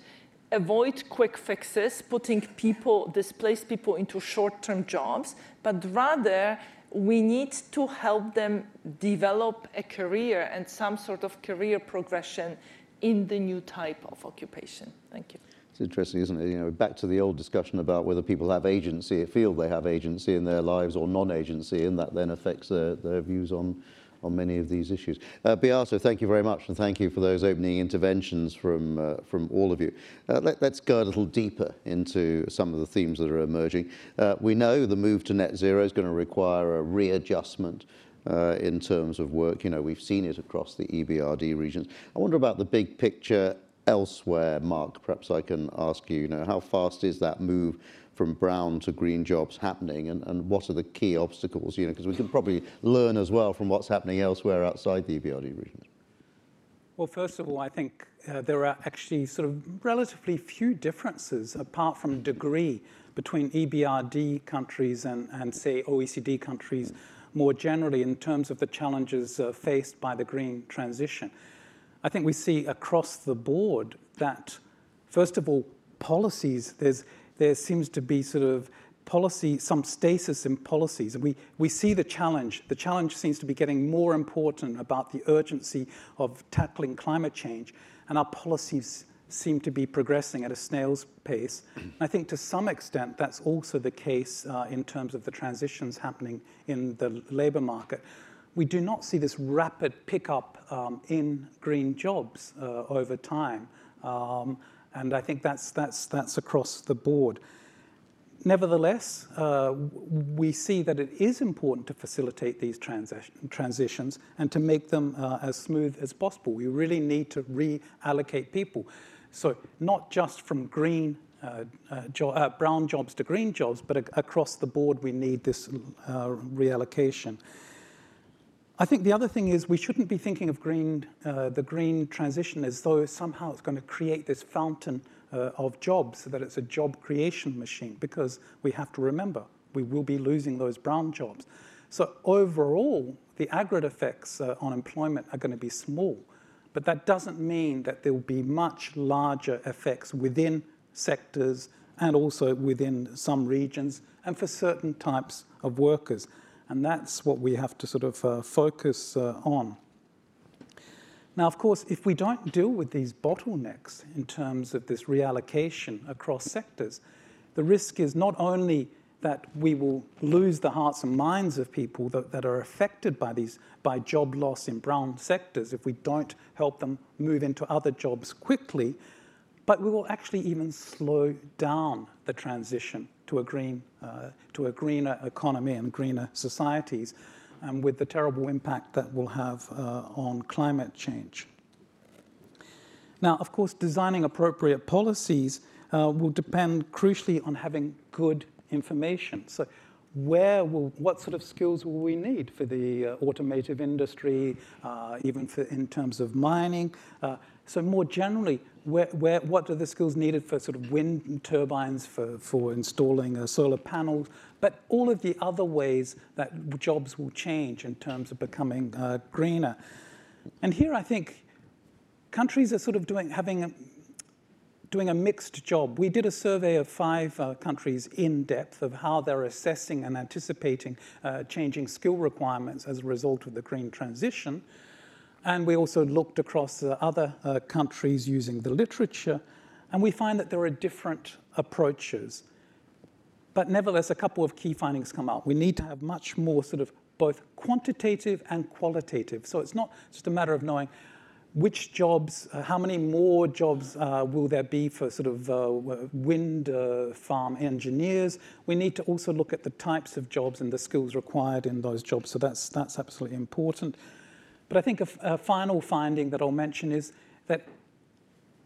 avoid quick fixes, putting people, displaced people into short-term jobs, but rather we need to help them develop a career and some sort of career progression in the new type of occupation. Thank you. It's interesting, isn't it? You know, back to the old discussion about whether people have agency, feel they have agency in their lives or non-agency, and that then affects their, their views on, on many of these issues. Uh, Beata, thank you very much, and thank you for those opening interventions from uh, from all of you. Uh, let, let's go a little deeper into some of the themes that are emerging. Uh, we know the move to net zero is going to require a readjustment uh, in terms of work. You know, we've seen it across the E B R D regions. I wonder about the big picture elsewhere, Mark. Perhaps I can ask you, you know, how fast is that move from brown to green jobs happening, and, and what are the key obstacles? You know, because we can probably learn as well from what's happening elsewhere outside the E B R D region. Well, first of all, I think uh, there are actually sort of relatively few differences apart from degree between E B R D countries and, and say, O E C D countries more generally in terms of the challenges uh, faced by the green transition. I think we see across the board that, first of all, policies, there's there seems to be sort of policy, some stasis in policies. We, we see the challenge. The challenge seems to be getting more important about the urgency of tackling climate change, and our policies seem to be progressing at a snail's pace. And I think to some extent that's also the case uh, in terms of the transitions happening in the labor market. We do not see this rapid pickup um, in green jobs uh, over time. Um, And I think that's, that's, that's across the board. Nevertheless, uh, we see that it is important to facilitate these transi- transitions and to make them uh, as smooth as possible. We really need to reallocate people. So not just from green uh, uh, jo- uh, brown jobs to green jobs, but a- across the board we need this uh, reallocation. I think the other thing is we shouldn't be thinking of green, uh, the green transition as though somehow it's going to create this fountain uh, of jobs, so that it's a job creation machine, because we have to remember we will be losing those brown jobs. So overall, the aggregate effects uh, on employment are going to be small, but that doesn't mean that there will be much larger effects within sectors and also within some regions and for certain types of workers. And that's what we have to sort of uh, focus uh, on. Now, of course, if we don't deal with these bottlenecks in terms of this reallocation across sectors, the risk is not only that we will lose the hearts and minds of people that, that are affected by these, by job loss in brown sectors if we don't help them move into other jobs quickly. But we will actually even slow down the transition to a green, uh, to a greener economy and greener societies, and with the terrible impact that will have uh, on climate change. Now, of course, designing appropriate policies uh, will depend crucially on having good information. So where will, what sort of skills will we need for the uh, automotive industry, uh, even for, in terms of mining? Uh, so more generally, where, where, what are the skills needed for sort of wind turbines, for, for installing uh, solar panels, but all of the other ways that jobs will change in terms of becoming uh, greener. And here I think countries are sort of doing, having a, doing a mixed job. We did a survey of five uh, countries in depth of how they're assessing and anticipating uh, changing skill requirements as a result of the green transition. And we also looked across uh, other uh, countries using the literature, and we find that there are different approaches. But nevertheless, a couple of key findings come out. We need to have much more sort of both quantitative and qualitative. So it's not just a matter of knowing which jobs, uh, how many more jobs uh, will there be for sort of uh, wind uh, farm engineers? We need to also look at the types of jobs and the skills required in those jobs. So that's, that's absolutely important. But I think a, a final finding that I'll mention is that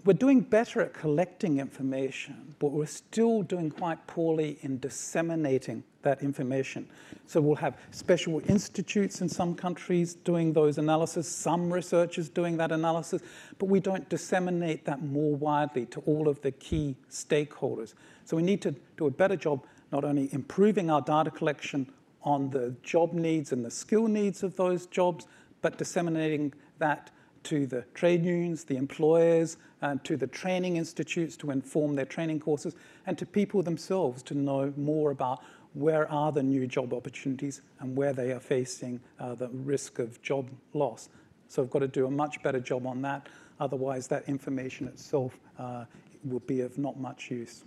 we're doing better at collecting information, but we're still doing quite poorly in disseminating that information. So we'll have special institutes in some countries doing those analysis, some researchers doing that analysis, but we don't disseminate that more widely to all of the key stakeholders. So we need to do a better job not only improving our data collection on the job needs and the skill needs of those jobs, but disseminating that to the trade unions, the employers, and to the training institutes to inform their training courses, and to people themselves to know more about where are the new job opportunities and where they are facing uh, the risk of job loss. So we've got to do a much better job on that. Otherwise, that information itself uh, will be of not much use.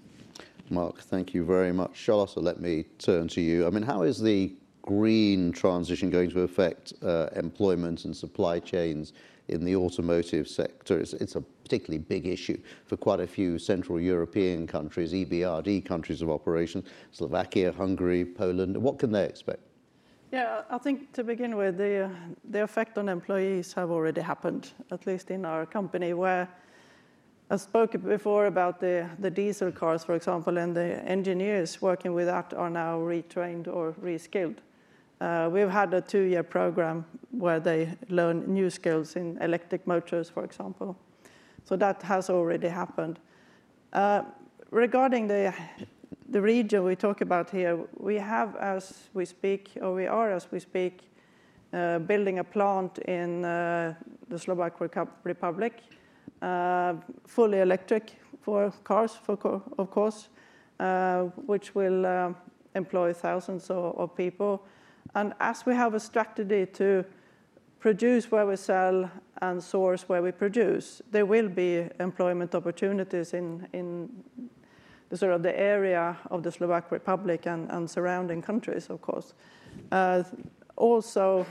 Mark, thank you very much. Charlotta, let me turn to you. I mean, how is the green transition going to affect uh, employment and supply chains in the automotive sector? It's, it's a particularly big issue for quite a few Central European countries, E B R D countries of operation, Slovakia, Hungary, Poland. What can they expect? Yeah, I think to begin with, the, the effect on employees have already happened, at least in our company, where I spoke before about the, the diesel cars, for example, and the engineers working with that are now retrained or reskilled. Uh, we've had a two-year program where they learn new skills in electric motors, for example. So that has already happened. Uh, regarding the, the region we talk about here, we have, as we speak, or we are, as we speak, uh, building a plant in uh, the Slovak Republic, uh, fully electric for cars, for co of course, uh, which will uh, employ thousands of, of people. And as we have a strategy to produce where we sell and source where we produce, there will be employment opportunities in, in the sort of the area of the Slovak Republic and, and surrounding countries, of course. Uh, also,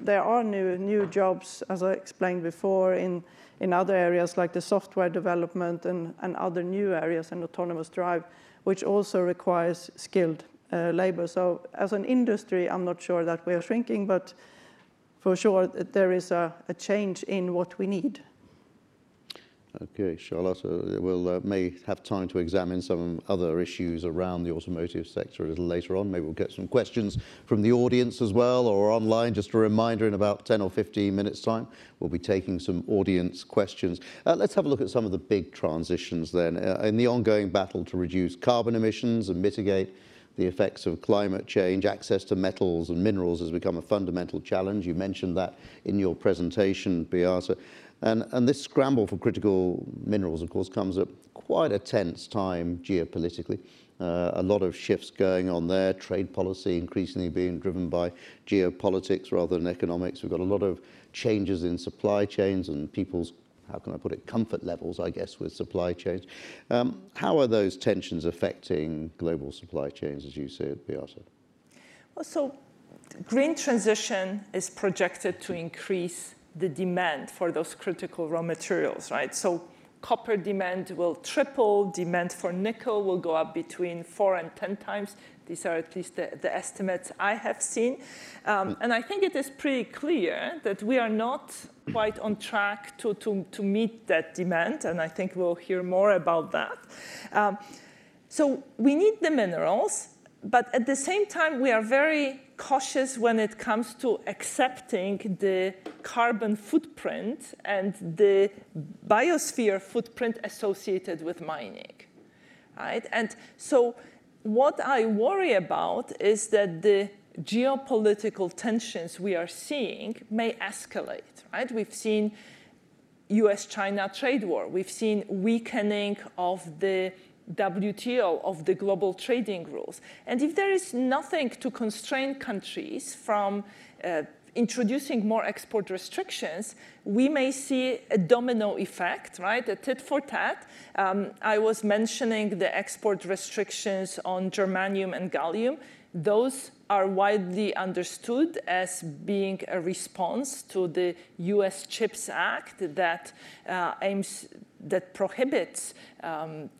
there are new, new jobs, as I explained before, in, in other areas like the software development and, and other new areas and autonomous drive, which also requires skilled Uh, labor. So as an industry, I'm not sure that we are shrinking, but for sure there is a, a change in what we need. Okay, Charlotta, we'll uh, may have time to examine some other issues around the automotive sector a little later on. Maybe we'll get some questions from the audience as well, or online. Just a reminder, in about ten or fifteen minutes time, we'll be taking some audience questions. Uh, let's have a look at some of the big transitions then. Uh, in the ongoing battle to reduce carbon emissions and mitigate the effects of climate change, access to metals and minerals has become a fundamental challenge. You mentioned that in your presentation, Beata. And, and this scramble for critical minerals, of course, comes at quite a tense time geopolitically. Uh, a lot of shifts going on there, trade policy increasingly being driven by geopolitics rather than economics. We've got a lot of changes in supply chains and people's how can I put it, comfort levels, I guess, with supply chains. Um, how are those tensions affecting global supply chains, as you see it, Beata? Well, so green transition is projected to increase the demand for those critical raw materials, right? So copper demand will triple, demand for nickel will go up between four and ten times. These are at least the, the estimates I have seen. Um, and I think it is pretty clear that we are not quite on track to, to, to meet that demand, and I think we'll hear more about that. Um, so we need the minerals, but at the same time, we are very cautious when it comes to accepting the carbon footprint and the biosphere footprint associated with mining, right? And so what I worry about is that the geopolitical tensions we are seeing may escalate, right? We've seen U S China trade war. We've seen weakening of the W T O, of the global trading rules. And if there is nothing to constrain countries from uh, introducing more export restrictions, we may see a domino effect, right? A tit for tat. Um, I was mentioning the export restrictions on germanium and gallium. Those are widely understood as being a response to the U S CHIPS Act that uh, aims, that prohibits um,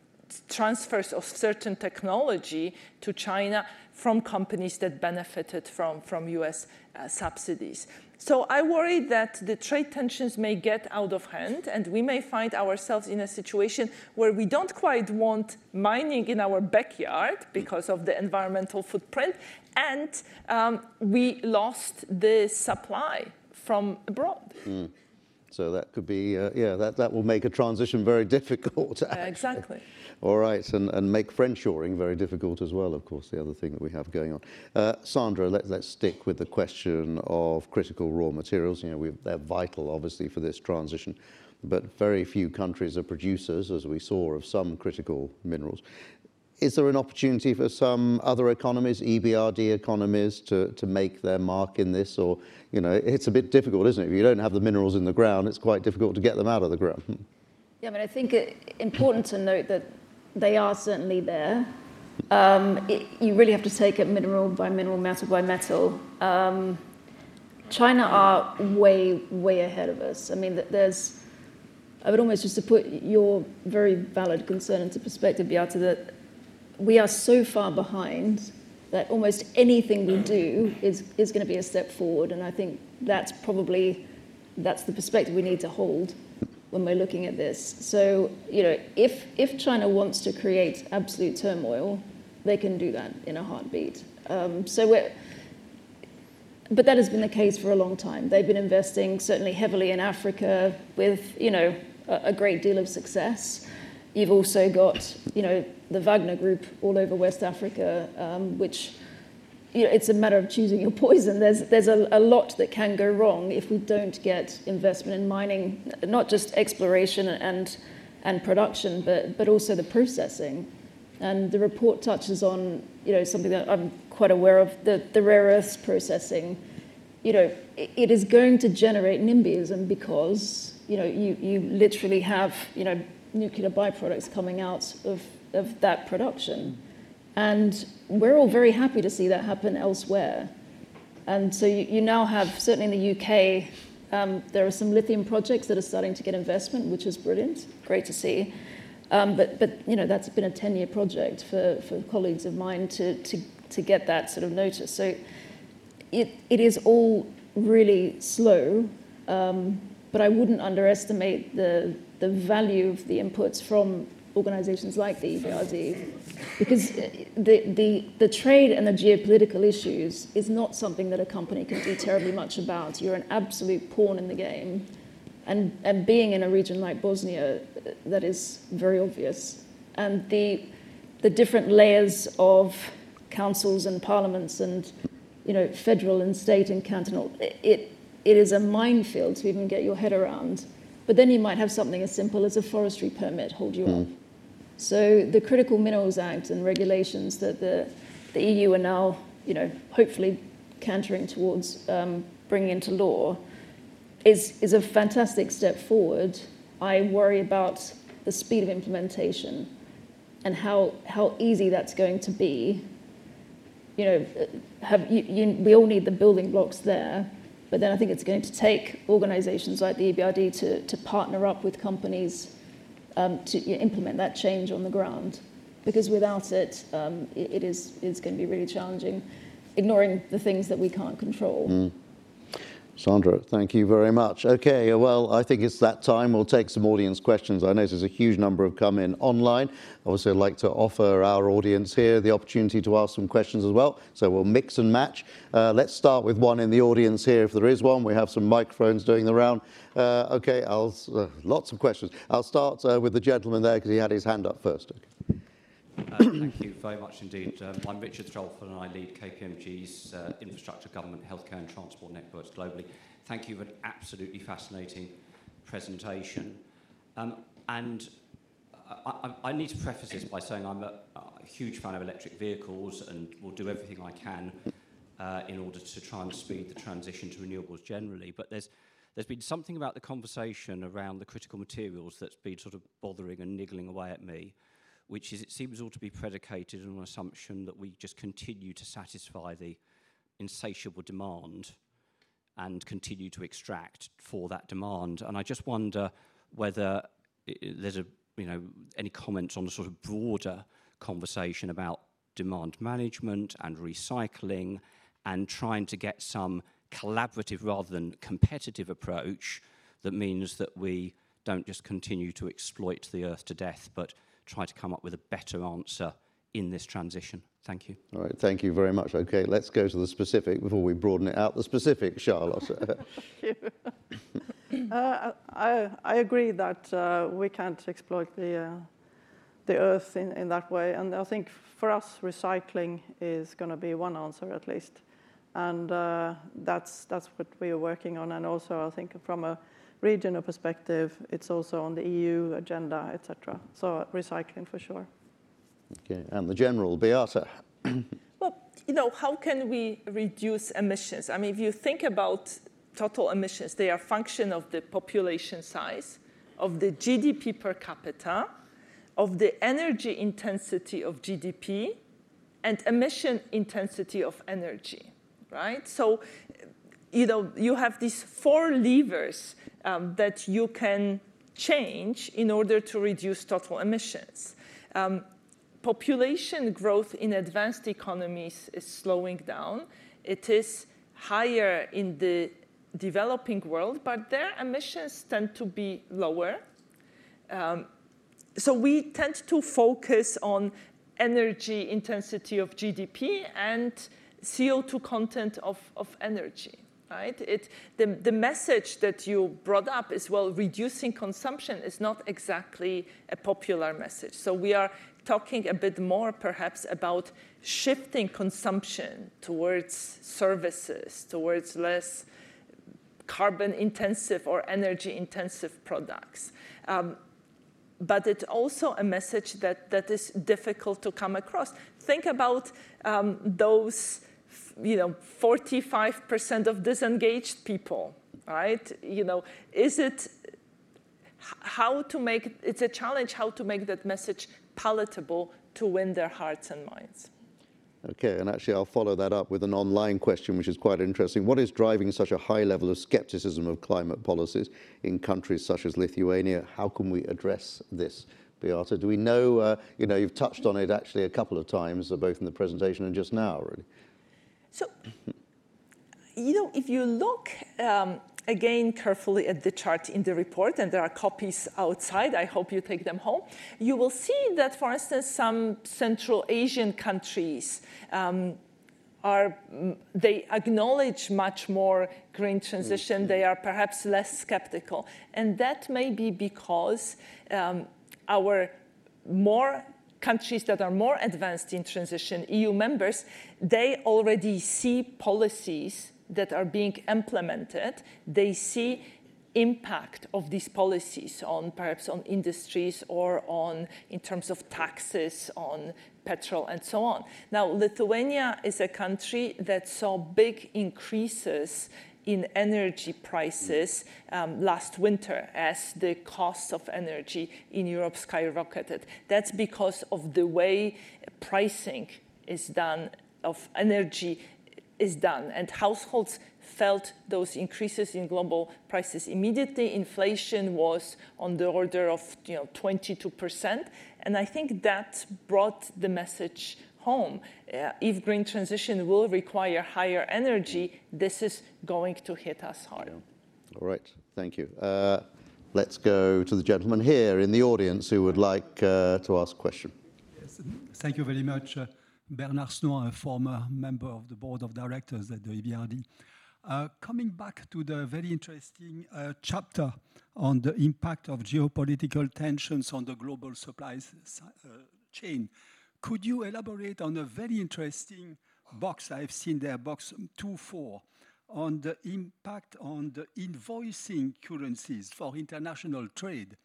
transfers of certain technology to China from companies that benefited from, from U S uh, subsidies. So I worry that the trade tensions may get out of hand, and we may find ourselves in a situation where we don't quite want mining in our backyard because of the environmental footprint, and um, we lost the supply from abroad. Mm. So that could be, uh, yeah, that, that will make a transition very difficult. Uh, exactly. All right, and, and make friendshoring very difficult as well, of course, the other thing that we have going on. Uh, Sandra, let, let's stick with the question of critical raw materials. You know, we've, they're vital, obviously, for this transition, but very few countries are producers, as we saw, of some critical minerals. Is there an opportunity for some other economies, E B R D economies, to, to make their mark in this? Or, you know, it's a bit difficult, isn't it? If you don't have the minerals in the ground, it's quite difficult to get them out of the ground. Yeah, but I think it's important to note that they are certainly there. Um, it, you really have to take it mineral by mineral, metal by metal. Um, China are way, way ahead of us. I mean, there's... I would almost just to put your very valid concern into perspective, Beata, that we are so far behind that almost anything we do is, is going to be a step forward. And I think that's probably, that's the perspective we need to hold when we're looking at this. So, you know, if, if China wants to create absolute turmoil, they can do that in a heartbeat. Um, so we're, but that has been the case for a long time. They've been investing certainly heavily in Africa with, you know, a, a great deal of success. You've also got, you know, the Wagner Group all over West Africa, um, which, you know, it's a matter of choosing your poison. There's there's a, a lot that can go wrong if we don't get investment in mining, not just exploration and and production, but but also the processing. And the report touches on, you know, something that I'm quite aware of, the, the rare earths processing. You know, it, it is going to generate NIMBYism because, you know, you, you literally have, you know, nuclear byproducts coming out of of that production. And we're all very happy to see that happen elsewhere. And so you, you now have, certainly in the U K, um, there are some lithium projects that are starting to get investment, which is brilliant, great to see. Um, but, but you know, that's been a ten-year project for, for colleagues of mine to, to, to get that sort of notice. So it it is all really slow, um, but I wouldn't underestimate the the value of the inputs from organizations like the E B R D, because the, the, the trade and the geopolitical issues is not something that a company can do terribly much about. You're an absolute pawn in the game. And, and being in a region like Bosnia, that is very obvious. And the, the different layers of councils and parliaments and, you know, federal and state and cantonal, it, it is a minefield to even get your head around. But then you might have something as simple as a forestry permit hold you mm. up. So the Critical Minerals Act and regulations that the, the E U are now, you know, hopefully cantering towards um, bringing into law is, is a fantastic step forward. I worry about the speed of implementation and how how easy that's going to be. You know, have, you, you, we all need the building blocks there, but then I think it's going to take organizations like the E B R D to, to partner up with companies um, to you know, implement that change on the ground, because without it, um, it, it is it's going to be really challenging, ignoring the things that we can't control. Mm. Sandra, thank you very much. Okay, well, I think it's that time. We'll take some audience questions. I notice a huge number have come in online. I also like to offer our audience here the opportunity to ask some questions as well. So we'll mix and match. Uh, let's start with one in the audience here, if there is one. We have some microphones doing the round. Uh, okay, I'll, uh, lots of questions. I'll start uh, with the gentleman there, because he had his hand up first. Okay. Uh, thank you very much indeed. Um, I'm Richard Threlford and I lead K P M G's uh, infrastructure, government, healthcare and transport networks globally. Thank you for an absolutely fascinating presentation. Um, and I, I, I need to preface this by saying I'm a, a huge fan of electric vehicles and will do everything I can uh, in order to try and speed the transition to renewables generally. But there's there's been something about the conversation around the critical materials that's been sort of bothering and niggling away at me, which is it seems all to be predicated on an assumption that we just continue to satisfy the insatiable demand and continue to extract for that demand. And I just wonder whether it, there's a, you know, any comments on the sort of broader conversation about demand management and recycling and trying to get some collaborative rather than competitive approach that means that we don't just continue to exploit the earth to death, but try to come up with a better answer in this transition. Thank you. All right, thank you very much. Okay, let's go to the specific before we broaden it out. The specific, Charlotte. Thank you. uh, I, I agree that uh, we can't exploit the, uh, the earth in, in that way. And I think for us, recycling is going to be one answer at least. And uh, that's, that's what we are working on. And also, I think from a regional perspective, it's also on the E U agenda, et cetera. So recycling for sure. Okay, and the general, Beata. Well, you know, how can we reduce emissions? I mean, if you think about total emissions, they are a function of the population size, of the G D P per capita, of the energy intensity of G D P, and emission intensity of energy, right? So, you know, you have these four levers um, that you can change in order to reduce total emissions. Um, population growth in advanced economies is slowing down. It is higher in the developing world, but their emissions tend to be lower. Um, so we tend to focus on energy intensity of G D P and C O two content of, of energy. Right? It, the, the message that you brought up is, well, reducing consumption is not exactly a popular message. So we are talking a bit more perhaps about shifting consumption towards services, towards less carbon-intensive or energy-intensive products. Um, but it's also a message that, that is difficult to come across. Think about um, those... you know, forty-five percent of disengaged people, right? You know, is it how to make, it's a challenge how to make that message palatable to win their hearts and minds. Okay, and actually I'll follow that up with an online question, which is quite interesting. What is driving such a high level of skepticism of climate policies in countries such as Lithuania? How can we address this? Beata, do we know, uh, you know, you've touched on it actually a couple of times, both in the presentation and just now, really. So, you know, if you look um, again carefully at the chart in the report, and there are copies outside, I hope you take them home, you will see that, for instance, some Central Asian countries um, are, they acknowledge much more green transition. Mm-hmm. They are perhaps less skeptical. And that may be because um, our more countries that are more advanced in transition, E U members, they already see policies that are being implemented. They see impact of these policies on perhaps on industries or on, in terms of taxes, on petrol and so on. Now, Lithuania is a country that saw big increases in energy prices um, last winter as the cost of energy in Europe skyrocketed. That's because of the way pricing is done, of energy is done, and households felt those increases in global prices immediately. Inflation was on the order of you know, twenty-two percent, and I think that brought the message home. Uh, if green transition will require higher energy, this is going to hit us hard. Yeah. All right, thank you. Uh, let's go to the gentleman here in the audience who would like uh, to ask a question. Yes, thank you very much. Uh, Bernard Snow, a former member of the board of directors at the E B R D. Uh, coming back to the very interesting uh, chapter on the impact of geopolitical tensions on the global supply uh, chain, could you elaborate on a very interesting box, I've seen there, box two four, on the impact on the invoicing currencies for international trade,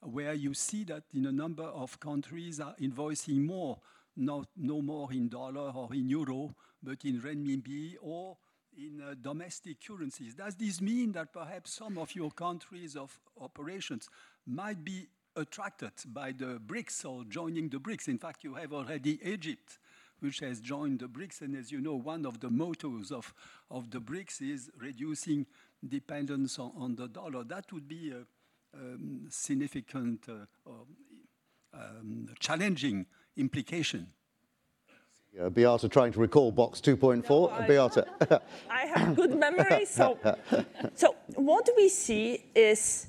where you see that in a number of countries are invoicing more, not, no more in dollar or in euro, but in renminbi or in uh, domestic currencies. Does this mean that perhaps some of your countries of operations might be attracted by the BRICS or joining the BRICS? In fact, you have already Egypt, which has joined the BRICS, and as you know, one of the mottos of, of the BRICS is reducing dependence on, on the dollar. That would be a um, significant, uh, um, challenging implication. Uh, Beata trying to recall box two point four. No, I, Beata. I have good memory. So, so what we see is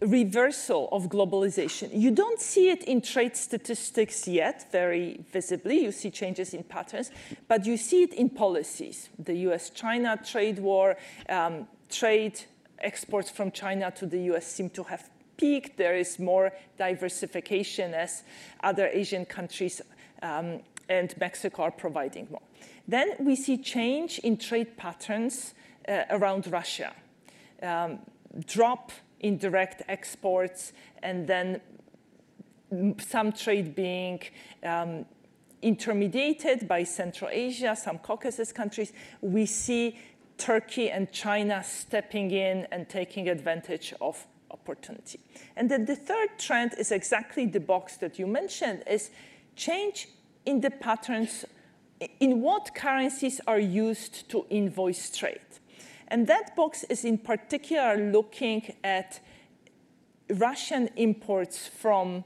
reversal of globalization. You don't see it in trade statistics yet very visibly. You see changes in patterns, but you see it in policies. The U S China trade war, um, trade exports from China to the U S seem to have peaked. There is more diversification as other Asian countries um, and Mexico are providing more. Then we see change in trade patterns uh, around Russia, um, drop in direct exports, and then some trade being um, intermediated by Central Asia, some Caucasus countries. We see Turkey and China stepping in and taking advantage of opportunity. And then the third trend is exactly the box that you mentioned, is change in the patterns, in what currencies are used to invoice trade. And that box is in particular looking at Russian imports from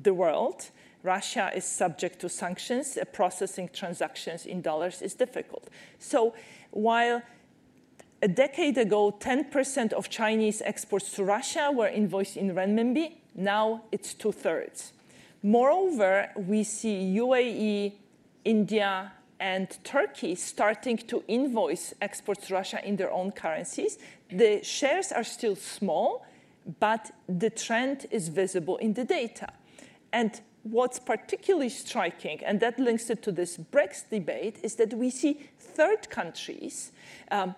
the world. Russia is subject to sanctions. Processing transactions in dollars is difficult. So while a decade ago, ten percent of Chinese exports to Russia were invoiced in renminbi, now it's two-thirds. Moreover, we see U A E, India, and Turkey starting to invoice exports to Russia in their own currencies. The shares are still small, but the trend is visible in the data. And what's particularly striking, and that links it to this BRICS debate, is that we see third countries um,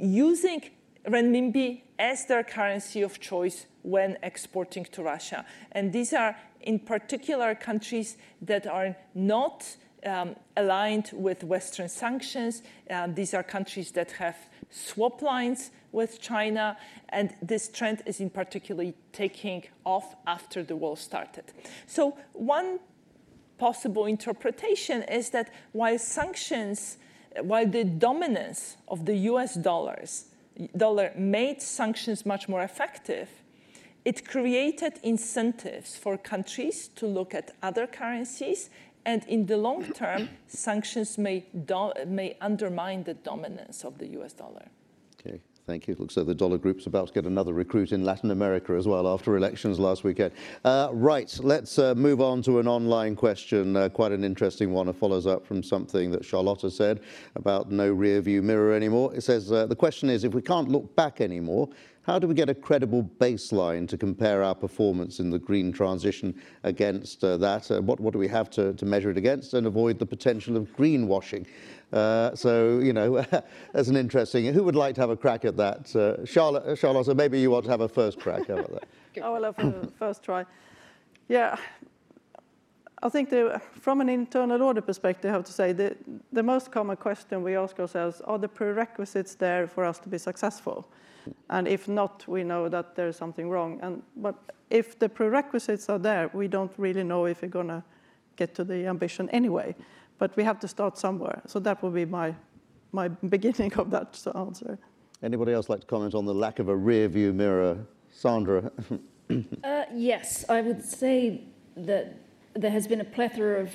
using renminbi as their currency of choice when exporting to Russia. And these are in particular countries that are not um, aligned with Western sanctions. Um, these are countries that have swap lines with China, and this trend is in particular taking off after the war started. So one possible interpretation is that while sanctions, while the dominance of the U S dollars, dollar made sanctions much more effective, it created incentives for countries to look at other currencies, and in the long term, sanctions may, do, may undermine the dominance of the U S dollar. Okay, thank you. Looks like the dollar group's about to get another recruit in Latin America as well after elections last weekend. Uh, right, let's uh, move on to an online question, uh, quite an interesting one. It follows up from something that Charlotta said about no rearview mirror anymore. It says, uh, the question is, if we can't look back anymore, how do we get a credible baseline to compare our performance in the green transition against uh, that? Uh, what, what do we have to, to measure it against and avoid the potential of greenwashing? Uh, so, you know, that's an interesting... Who would like to have a crack at that? Uh, Charlotte, Charlotte, maybe you want to have a first crack. How about that? I will have a first try. Yeah, I think the, from an internal audit perspective, I have to say the, the most common question we ask ourselves, are the prerequisites there for us to be successful? And if not, we know that there's something wrong. And, but if the prerequisites are there, we don't really know if we're going to get to the ambition anyway. But we have to start somewhere. So that will be my, my beginning of that answer. Anybody else like to comment on the lack of a rear view mirror? Sandra? uh, yes, I would say that there has been a plethora of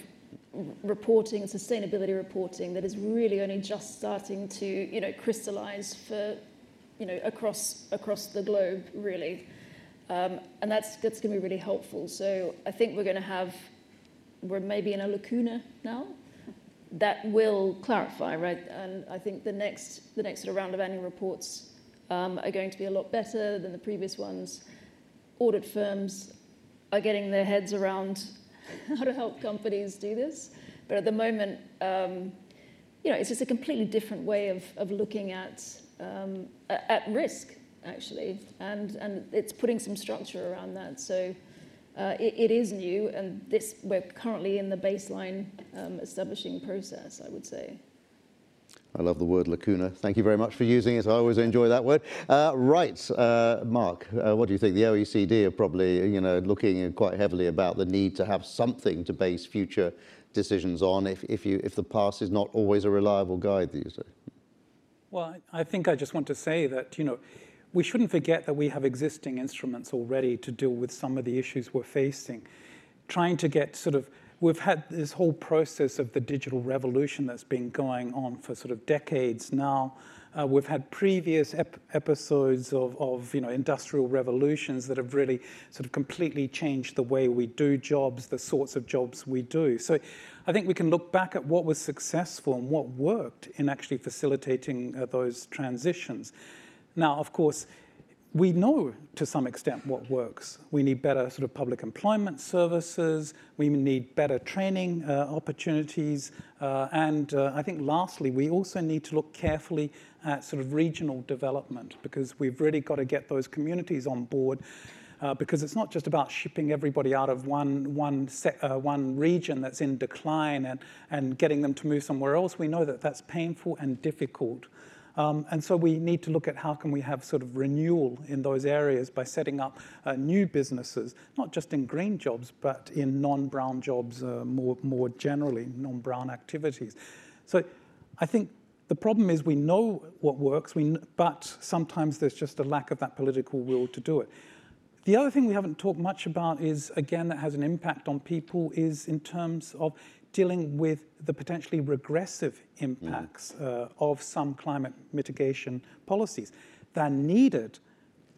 reporting, sustainability reporting, that is really only just starting to, you know, crystallize for, you know, across across the globe, really, um, and that's that's going to be really helpful. So I think we're going to have, we're maybe in a lacuna now, that will clarify, right? And I think the next the next sort of round of annual reports um, are going to be a lot better than the previous ones. Audit firms are getting their heads around how to help companies do this. But at the moment, um, you know, it's just a completely different way of, of looking at um, at risk, actually. And, and it's putting some structure around that. So uh, it, it is new, and this we're currently in the baseline um, establishing process, I would say. I love the word lacuna. Thank you very much for using it. I always enjoy that word. Uh, right, uh, Mark, uh, what do you think? The O E C D are probably, you know, looking quite heavily about the need to have something to base future decisions on if, if, you, if the past is not always a reliable guide these days. Well, I think I just want to say that, you know, we shouldn't forget that we have existing instruments already to deal with some of the issues we're facing. Trying to get sort of We've had this whole process of the digital revolution that's been going on for sort of decades now. Uh, we've had previous ep episodes of, of, you know, industrial revolutions that have really sort of completely changed the way we do jobs, the sorts of jobs we do. So I think we can look back at what was successful and what worked in actually facilitating uh, those transitions. Now, of course, we know to some extent what works. We need better sort of public employment services. We need better training uh, opportunities. Uh, and uh, I think lastly, we also need to look carefully at sort of regional development, because we've really got to get those communities on board, uh, because it's not just about shipping everybody out of one, one, set, uh, one region that's in decline and, and getting them to move somewhere else. We know that that's painful and difficult. Um, and so we need to look at how can we have sort of renewal in those areas by setting up uh, new businesses, not just in green jobs, but in non-brown jobs uh, more, more generally, non-brown activities. So I think the problem is we know what works, we, but sometimes there's just a lack of that political will to do it. The other thing we haven't talked much about is, again, that has an impact on people is in terms of dealing with the potentially regressive impacts uh, of some climate mitigation policies. They're needed,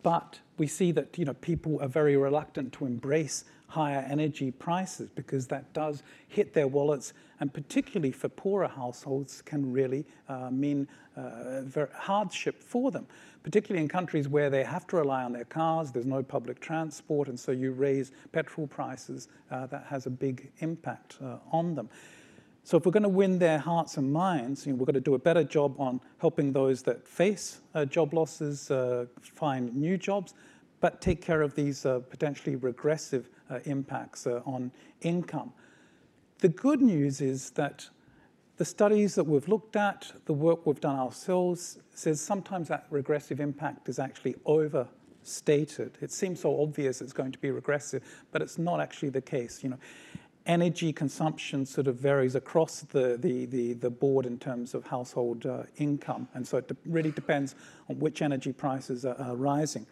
but we see that, you know, people are very reluctant to embrace higher energy prices because that does hit their wallets, and particularly for poorer households can really uh, mean uh, hardship for them, particularly in countries where they have to rely on their cars, there's no public transport, and so you raise petrol prices, uh, that has a big impact uh, on them. So if we're going to win their hearts and minds, you know, we're going to do a better job on helping those that face uh, job losses uh, find new jobs, but take care of these uh, potentially regressive uh, impacts uh, on income. The good news is that the studies that we've looked at, the work we've done ourselves, says sometimes that regressive impact is actually overstated. It seems so obvious it's going to be regressive, but it's not actually the case, you know. Energy consumption sort of varies across the, the, the, the board in terms of household uh, income. And so it de- really depends on which energy prices are, are rising.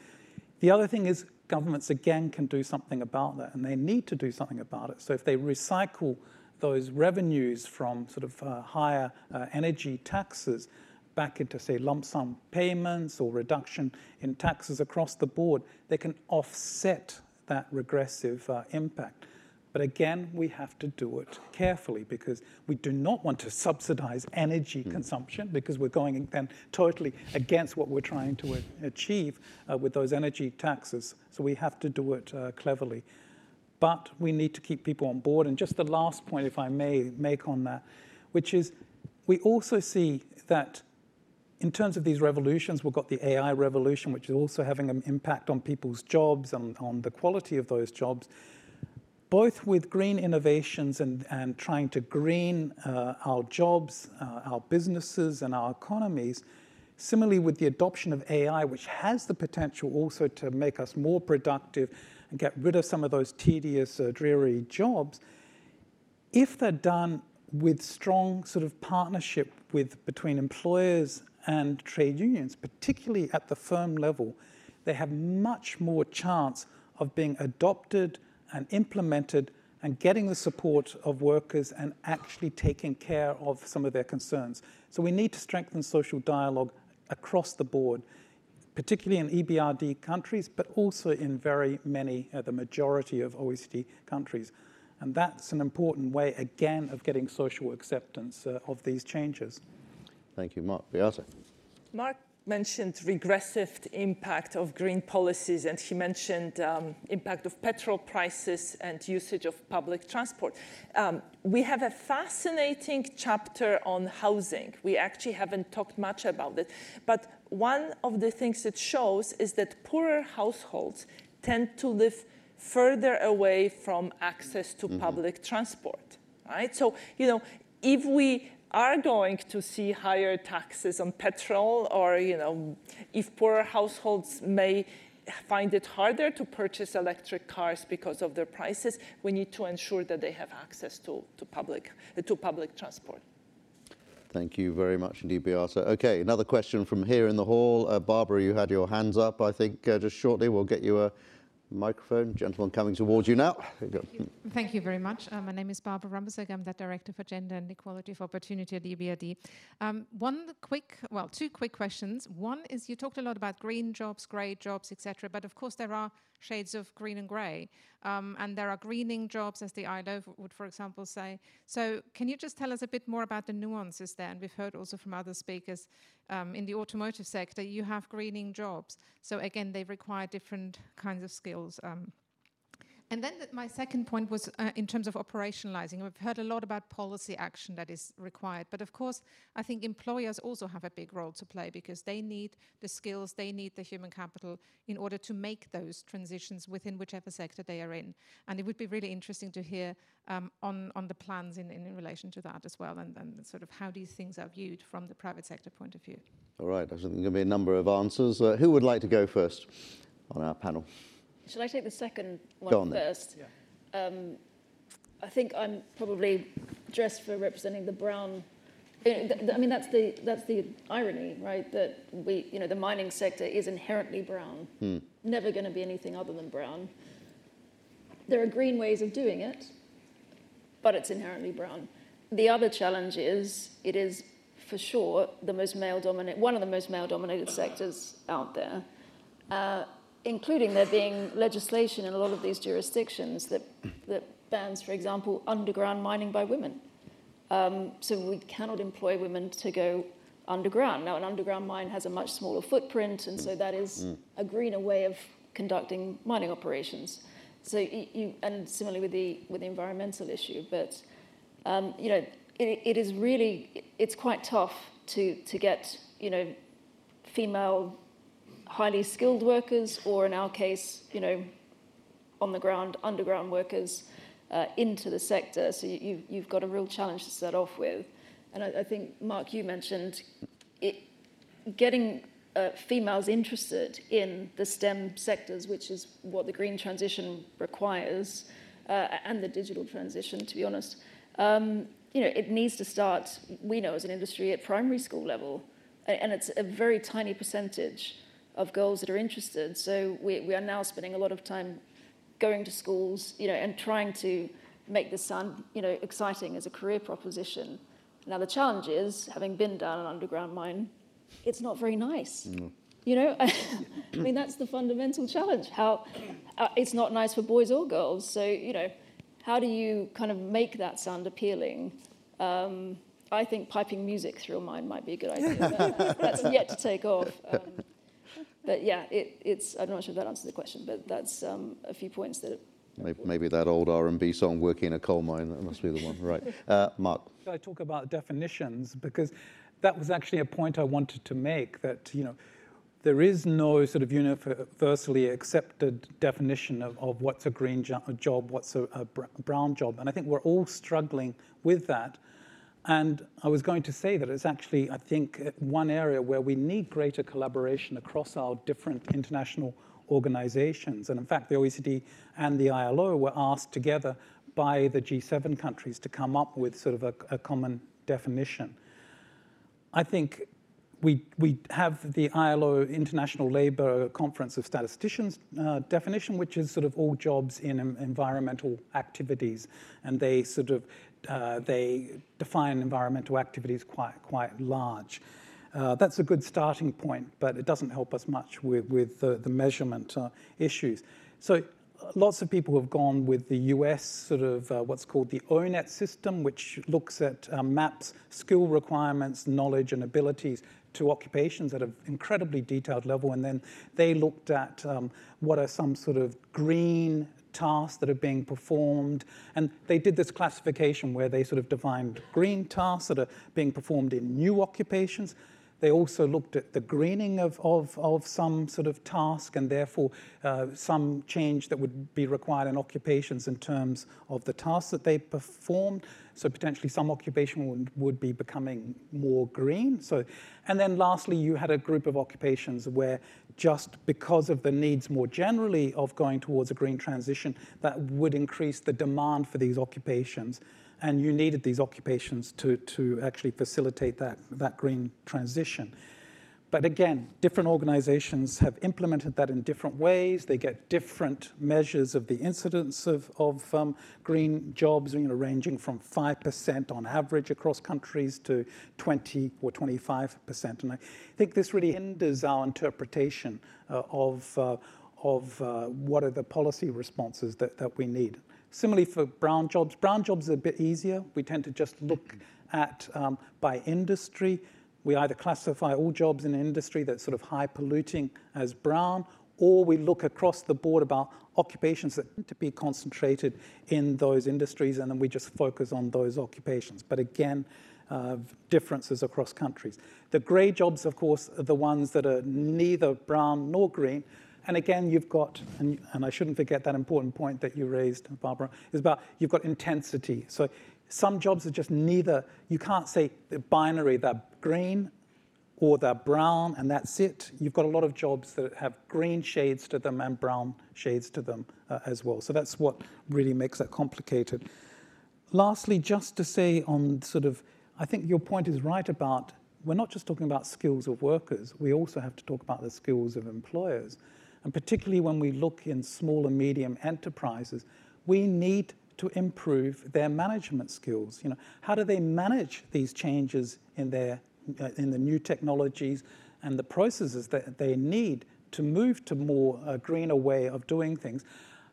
The other thing is governments, again, can do something about that, and they need to do something about it. So if they recycle those revenues from sort of uh, higher uh, energy taxes back into, say, lump sum payments or reduction in taxes across the board, they can offset that regressive uh, impact. But again, we have to do it carefully, because we do not want to subsidize energy mm. consumption, because we're going then totally against what we're trying to achieve uh, with those energy taxes. So we have to do it uh, cleverly. But we need to keep people on board. And just the last point, if I may make on that, which is we also see that in terms of these revolutions, we've got the A I revolution, which is also having an impact on people's jobs and on the quality of those jobs. both with green innovations and, and trying to green uh, our jobs, uh, our businesses, and our economies. Similarly, with the adoption of A I, which has the potential also to make us more productive and get rid of some of those tedious, uh, dreary jobs, if they're done with strong sort of partnership with between employers and trade unions, particularly at the firm level, they have much more chance of being adopted and implemented and getting the support of workers and actually taking care of some of their concerns. So we need to strengthen social dialogue across the board, particularly in E B R D countries, but also in very many, uh, the majority of O E C D countries. And that's an important way, again, of getting social acceptance uh, of these changes. Thank you, Mark. Beata. Mark mentioned regressive impact of green policies, and he mentioned um, impact of petrol prices and usage of public transport. Um, we have a fascinating chapter on housing. We actually haven't talked much about it. But one of the things it shows is that poorer households tend to live further away from access to mm-hmm. public transport, right? So, you know, if we are going to see higher taxes on petrol, or, you know, if poorer households may find it harder to purchase electric cars because of their prices, we need to ensure that they have access to, to, public, uh, to public transport. Thank you very much indeed, Beata. Okay, another question from here in the hall. Uh, Barbara, you had your hands up, I think, uh, just shortly. We'll get you a microphone. Gentleman coming towards you now. Thank you, Thank you very much. Uh, my name is Barbara Rambesig. I'm the Director for Gender and Equality for Opportunity at E B R D. Um, one quick, well, two quick questions. One is, you talked a lot about green jobs, grey jobs, et cetera, but of course there are shades of green and grey. Um, and there are greening jobs, as the I L O would, for example, say. So can you just tell us a bit more about the nuances there? And we've heard also from other speakers um, in the automotive sector, you have greening jobs. So again, they require different kinds of skills. Um, and then th- my second point was uh, in terms of operationalizing. We've heard a lot about policy action that is required. But of course, I think employers also have a big role to play, because they need the skills, they need the human capital in order to make those transitions within whichever sector they are in. And it would be really interesting to hear um, on, on the plans in, in relation to that as well, and, and sort of how these things are viewed from the private sector point of view. All right, I think there's going to be a number of answers. Uh, who would like to go first on our panel? Shall I take the second one on first? Yeah. Um, I think I'm probably dressed for representing the brown. I mean, that's the that's the irony, right? That we, you know, the mining sector is inherently brown. Hmm. Never going to be anything other than brown. There are green ways of doing it, but it's inherently brown. The other challenge is it is for sure the most male-dominant, one of the most male-dominated sectors out there. Uh, including there being legislation in a lot of these jurisdictions that, that bans, for example, underground mining by women. Um, so we cannot employ women to go underground. Now, an underground mine has a much smaller footprint, and so that is mm. a greener way of conducting mining operations. So you, and similarly with the with the environmental issue, but um, you know, it, it is really, it's quite tough to to get, you know, female highly skilled workers, or in our case, you know, on the ground, underground workers uh, into the sector. So you, you've got a real challenge to start off with. And I, I think, Mark, you mentioned it, getting uh, females interested in the STEM sectors, which is what the green transition requires, uh, and the digital transition, to be honest. Um, you know, it needs to start, we know as an industry, at primary school level. And it's a very tiny percentage of girls that are interested, so we, we are now spending a lot of time going to schools, you know, and trying to make this sound, you know, exciting as a career proposition. Now the challenge is, having been down an underground mine, it's not very nice. Mm. You know, I mean that's the fundamental challenge. How uh, it's not nice for boys or girls. So you know, how do you kind of make that sound appealing? Um, I think piping music through a mine might be a good idea. That, that's yet to take off. Um, But yeah, it, it's, I'm not sure if that answers the question, but that's um, a few points that... Maybe, maybe that old R and B song, Working in a Coal Mine, that must be the one. Right. Uh, Mark. I talk about definitions, because that was actually a point I wanted to make, that, you know, there is no sort of universally accepted definition of, of what's a green jo job, what's a, a brown job. And I think we're all struggling with that. And I was going to say that it's actually, I think, one area where we need greater collaboration across our different international organizations. And in fact, the O E C D and the I L O were asked together by the G seven countries to come up with sort of a, a common definition. I think we, we have the I L O International Labour Conference of Statisticians uh, definition, which is sort of all jobs in um, environmental activities. And they sort of, uh, they define environmental activities quite, quite large. Uh, that's a good starting point, but it doesn't help us much with, with the, the measurement uh, issues. So lots of people have gone with the U S sort of uh, what's called the O net system, which looks at uh, maps, skill requirements, knowledge and abilities to occupations at an incredibly detailed level. And then they looked at um, what are some sort of green tasks that are being performed. And they did this classification where they sort of defined green tasks that are being performed in new occupations. They also looked at the greening of, of, of some sort of task and therefore uh, some change that would be required in occupations in terms of the tasks that they performed. So potentially some occupation would, would be becoming more green. So, and then lastly, you had a group of occupations where just because of the needs more generally of going towards a green transition, that would increase the demand for these occupations. And you needed these occupations to, to actually facilitate that, that green transition. But again, different organizations have implemented that in different ways. They get different measures of the incidence of, of um, green jobs, you know, ranging from five percent on average across countries to twenty or twenty-five percent. And I think this really hinders our interpretation uh, of, uh, of uh, what are the policy responses that, that we need. Similarly for brown jobs, brown jobs are a bit easier. We tend to just look at um, by industry. We either classify all jobs in industry that's sort of high polluting as brown, or we look across the board about occupations that need to be concentrated in those industries, and then we just focus on those occupations. But again, uh, differences across countries. The grey jobs, of course, are the ones that are neither brown nor green. And again, you've got, and, and I shouldn't forget that important point that you raised, Barbara, is about you've got intensity. So some jobs are just neither, you can't say they're binary, they're green or they're brown, and that's it. You've got a lot of jobs that have green shades to them and brown shades to them uh, as well. So that's what really makes that complicated. Lastly, just to say on sort of, I think your point is right about, we're not just talking about skills of workers, we also have to talk about the skills of employers. And particularly when we look in small and medium enterprises, we need to improve their management skills. You know, how do they manage these changes in, their, uh, in the new technologies and the processes that they need to move to more a greener way of doing things?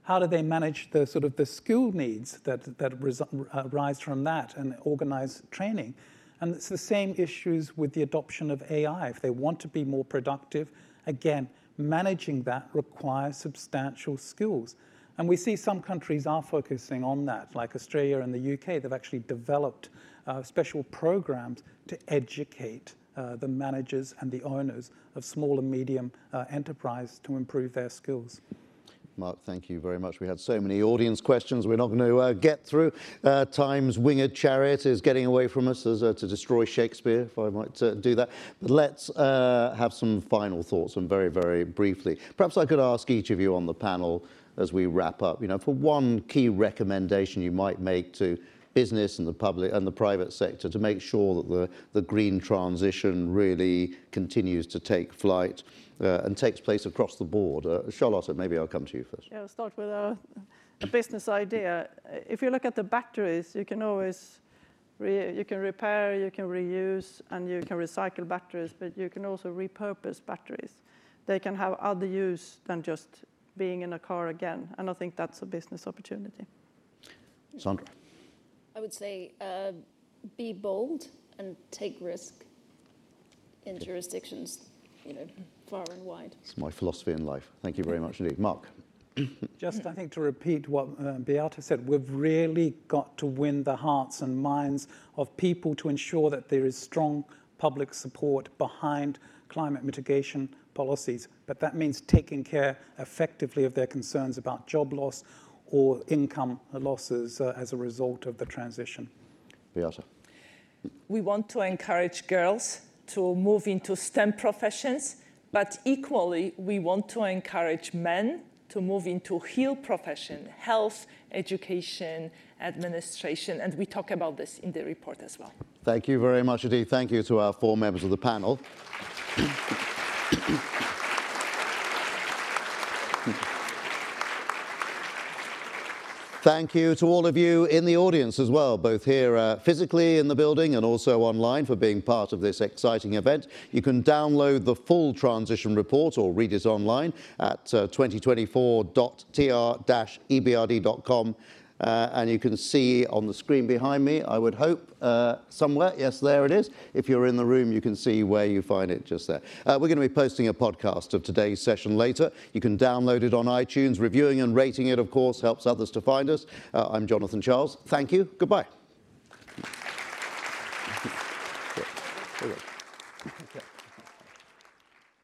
How do they manage the sort of the skill needs that, that arise from that and organize training? And it's the same issues with the adoption of A I. If they want to be more productive, again, managing that requires substantial skills. And we see some countries are focusing on that, like Australia and the U K. They've actually developed uh, special programs to educate uh, the managers and the owners of small and medium uh, enterprise to improve their skills. Mark, thank you very much. We had so many audience questions we're not going to uh, get through. Uh, time's winged chariot is getting away from us as, uh, to destroy Shakespeare, if I might uh, do that. But let's uh, have some final thoughts, and very, very briefly. Perhaps I could ask each of you on the panel as we wrap up, you know, for one key recommendation you might make to business and the public and the private sector to make sure that the, the green transition really continues to take flight Uh, and takes place across the board. Uh, Charlotta, maybe I'll come to you first. Yeah, I'll start with a, a business idea. If you look at the batteries, you can always, re you can repair, you can reuse, and you can recycle batteries, but you can also repurpose batteries. They can have other use than just being in a car again, and I think that's a business opportunity. Sandra? I would say uh, be bold and take risk in jurisdictions, you know, far and wide. It's my philosophy in life. Thank you very much indeed. Mark? Just, I think, to repeat what uh, Beata said, we've really got to win the hearts and minds of people to ensure that there is strong public support behind climate mitigation policies, but that means taking care effectively of their concerns about job loss or income losses uh, as a result of the transition. Beata. We want to encourage girls to move into STEM professions, but equally we want to encourage men to move into HEAL profession, health, education, administration, and we talk about this in the report as well. Thank you very much indeed. Thank you to our four members of the panel. Thank you to all of you in the audience as well, both here uh, physically in the building and also online, for being part of this exciting event. You can download the full transition report or read it online at uh, twenty twenty-four dot t r dash e b r d dot com. Uh, and you can see on the screen behind me, I would hope, uh, somewhere. Yes, there it is. If you're in the room, you can see where you find it just there. Uh, we're going to be posting a podcast of today's session later. You can download it on iTunes. Reviewing and rating it, of course, helps others to find us. Uh, I'm Jonathan Charles. Thank you. Goodbye.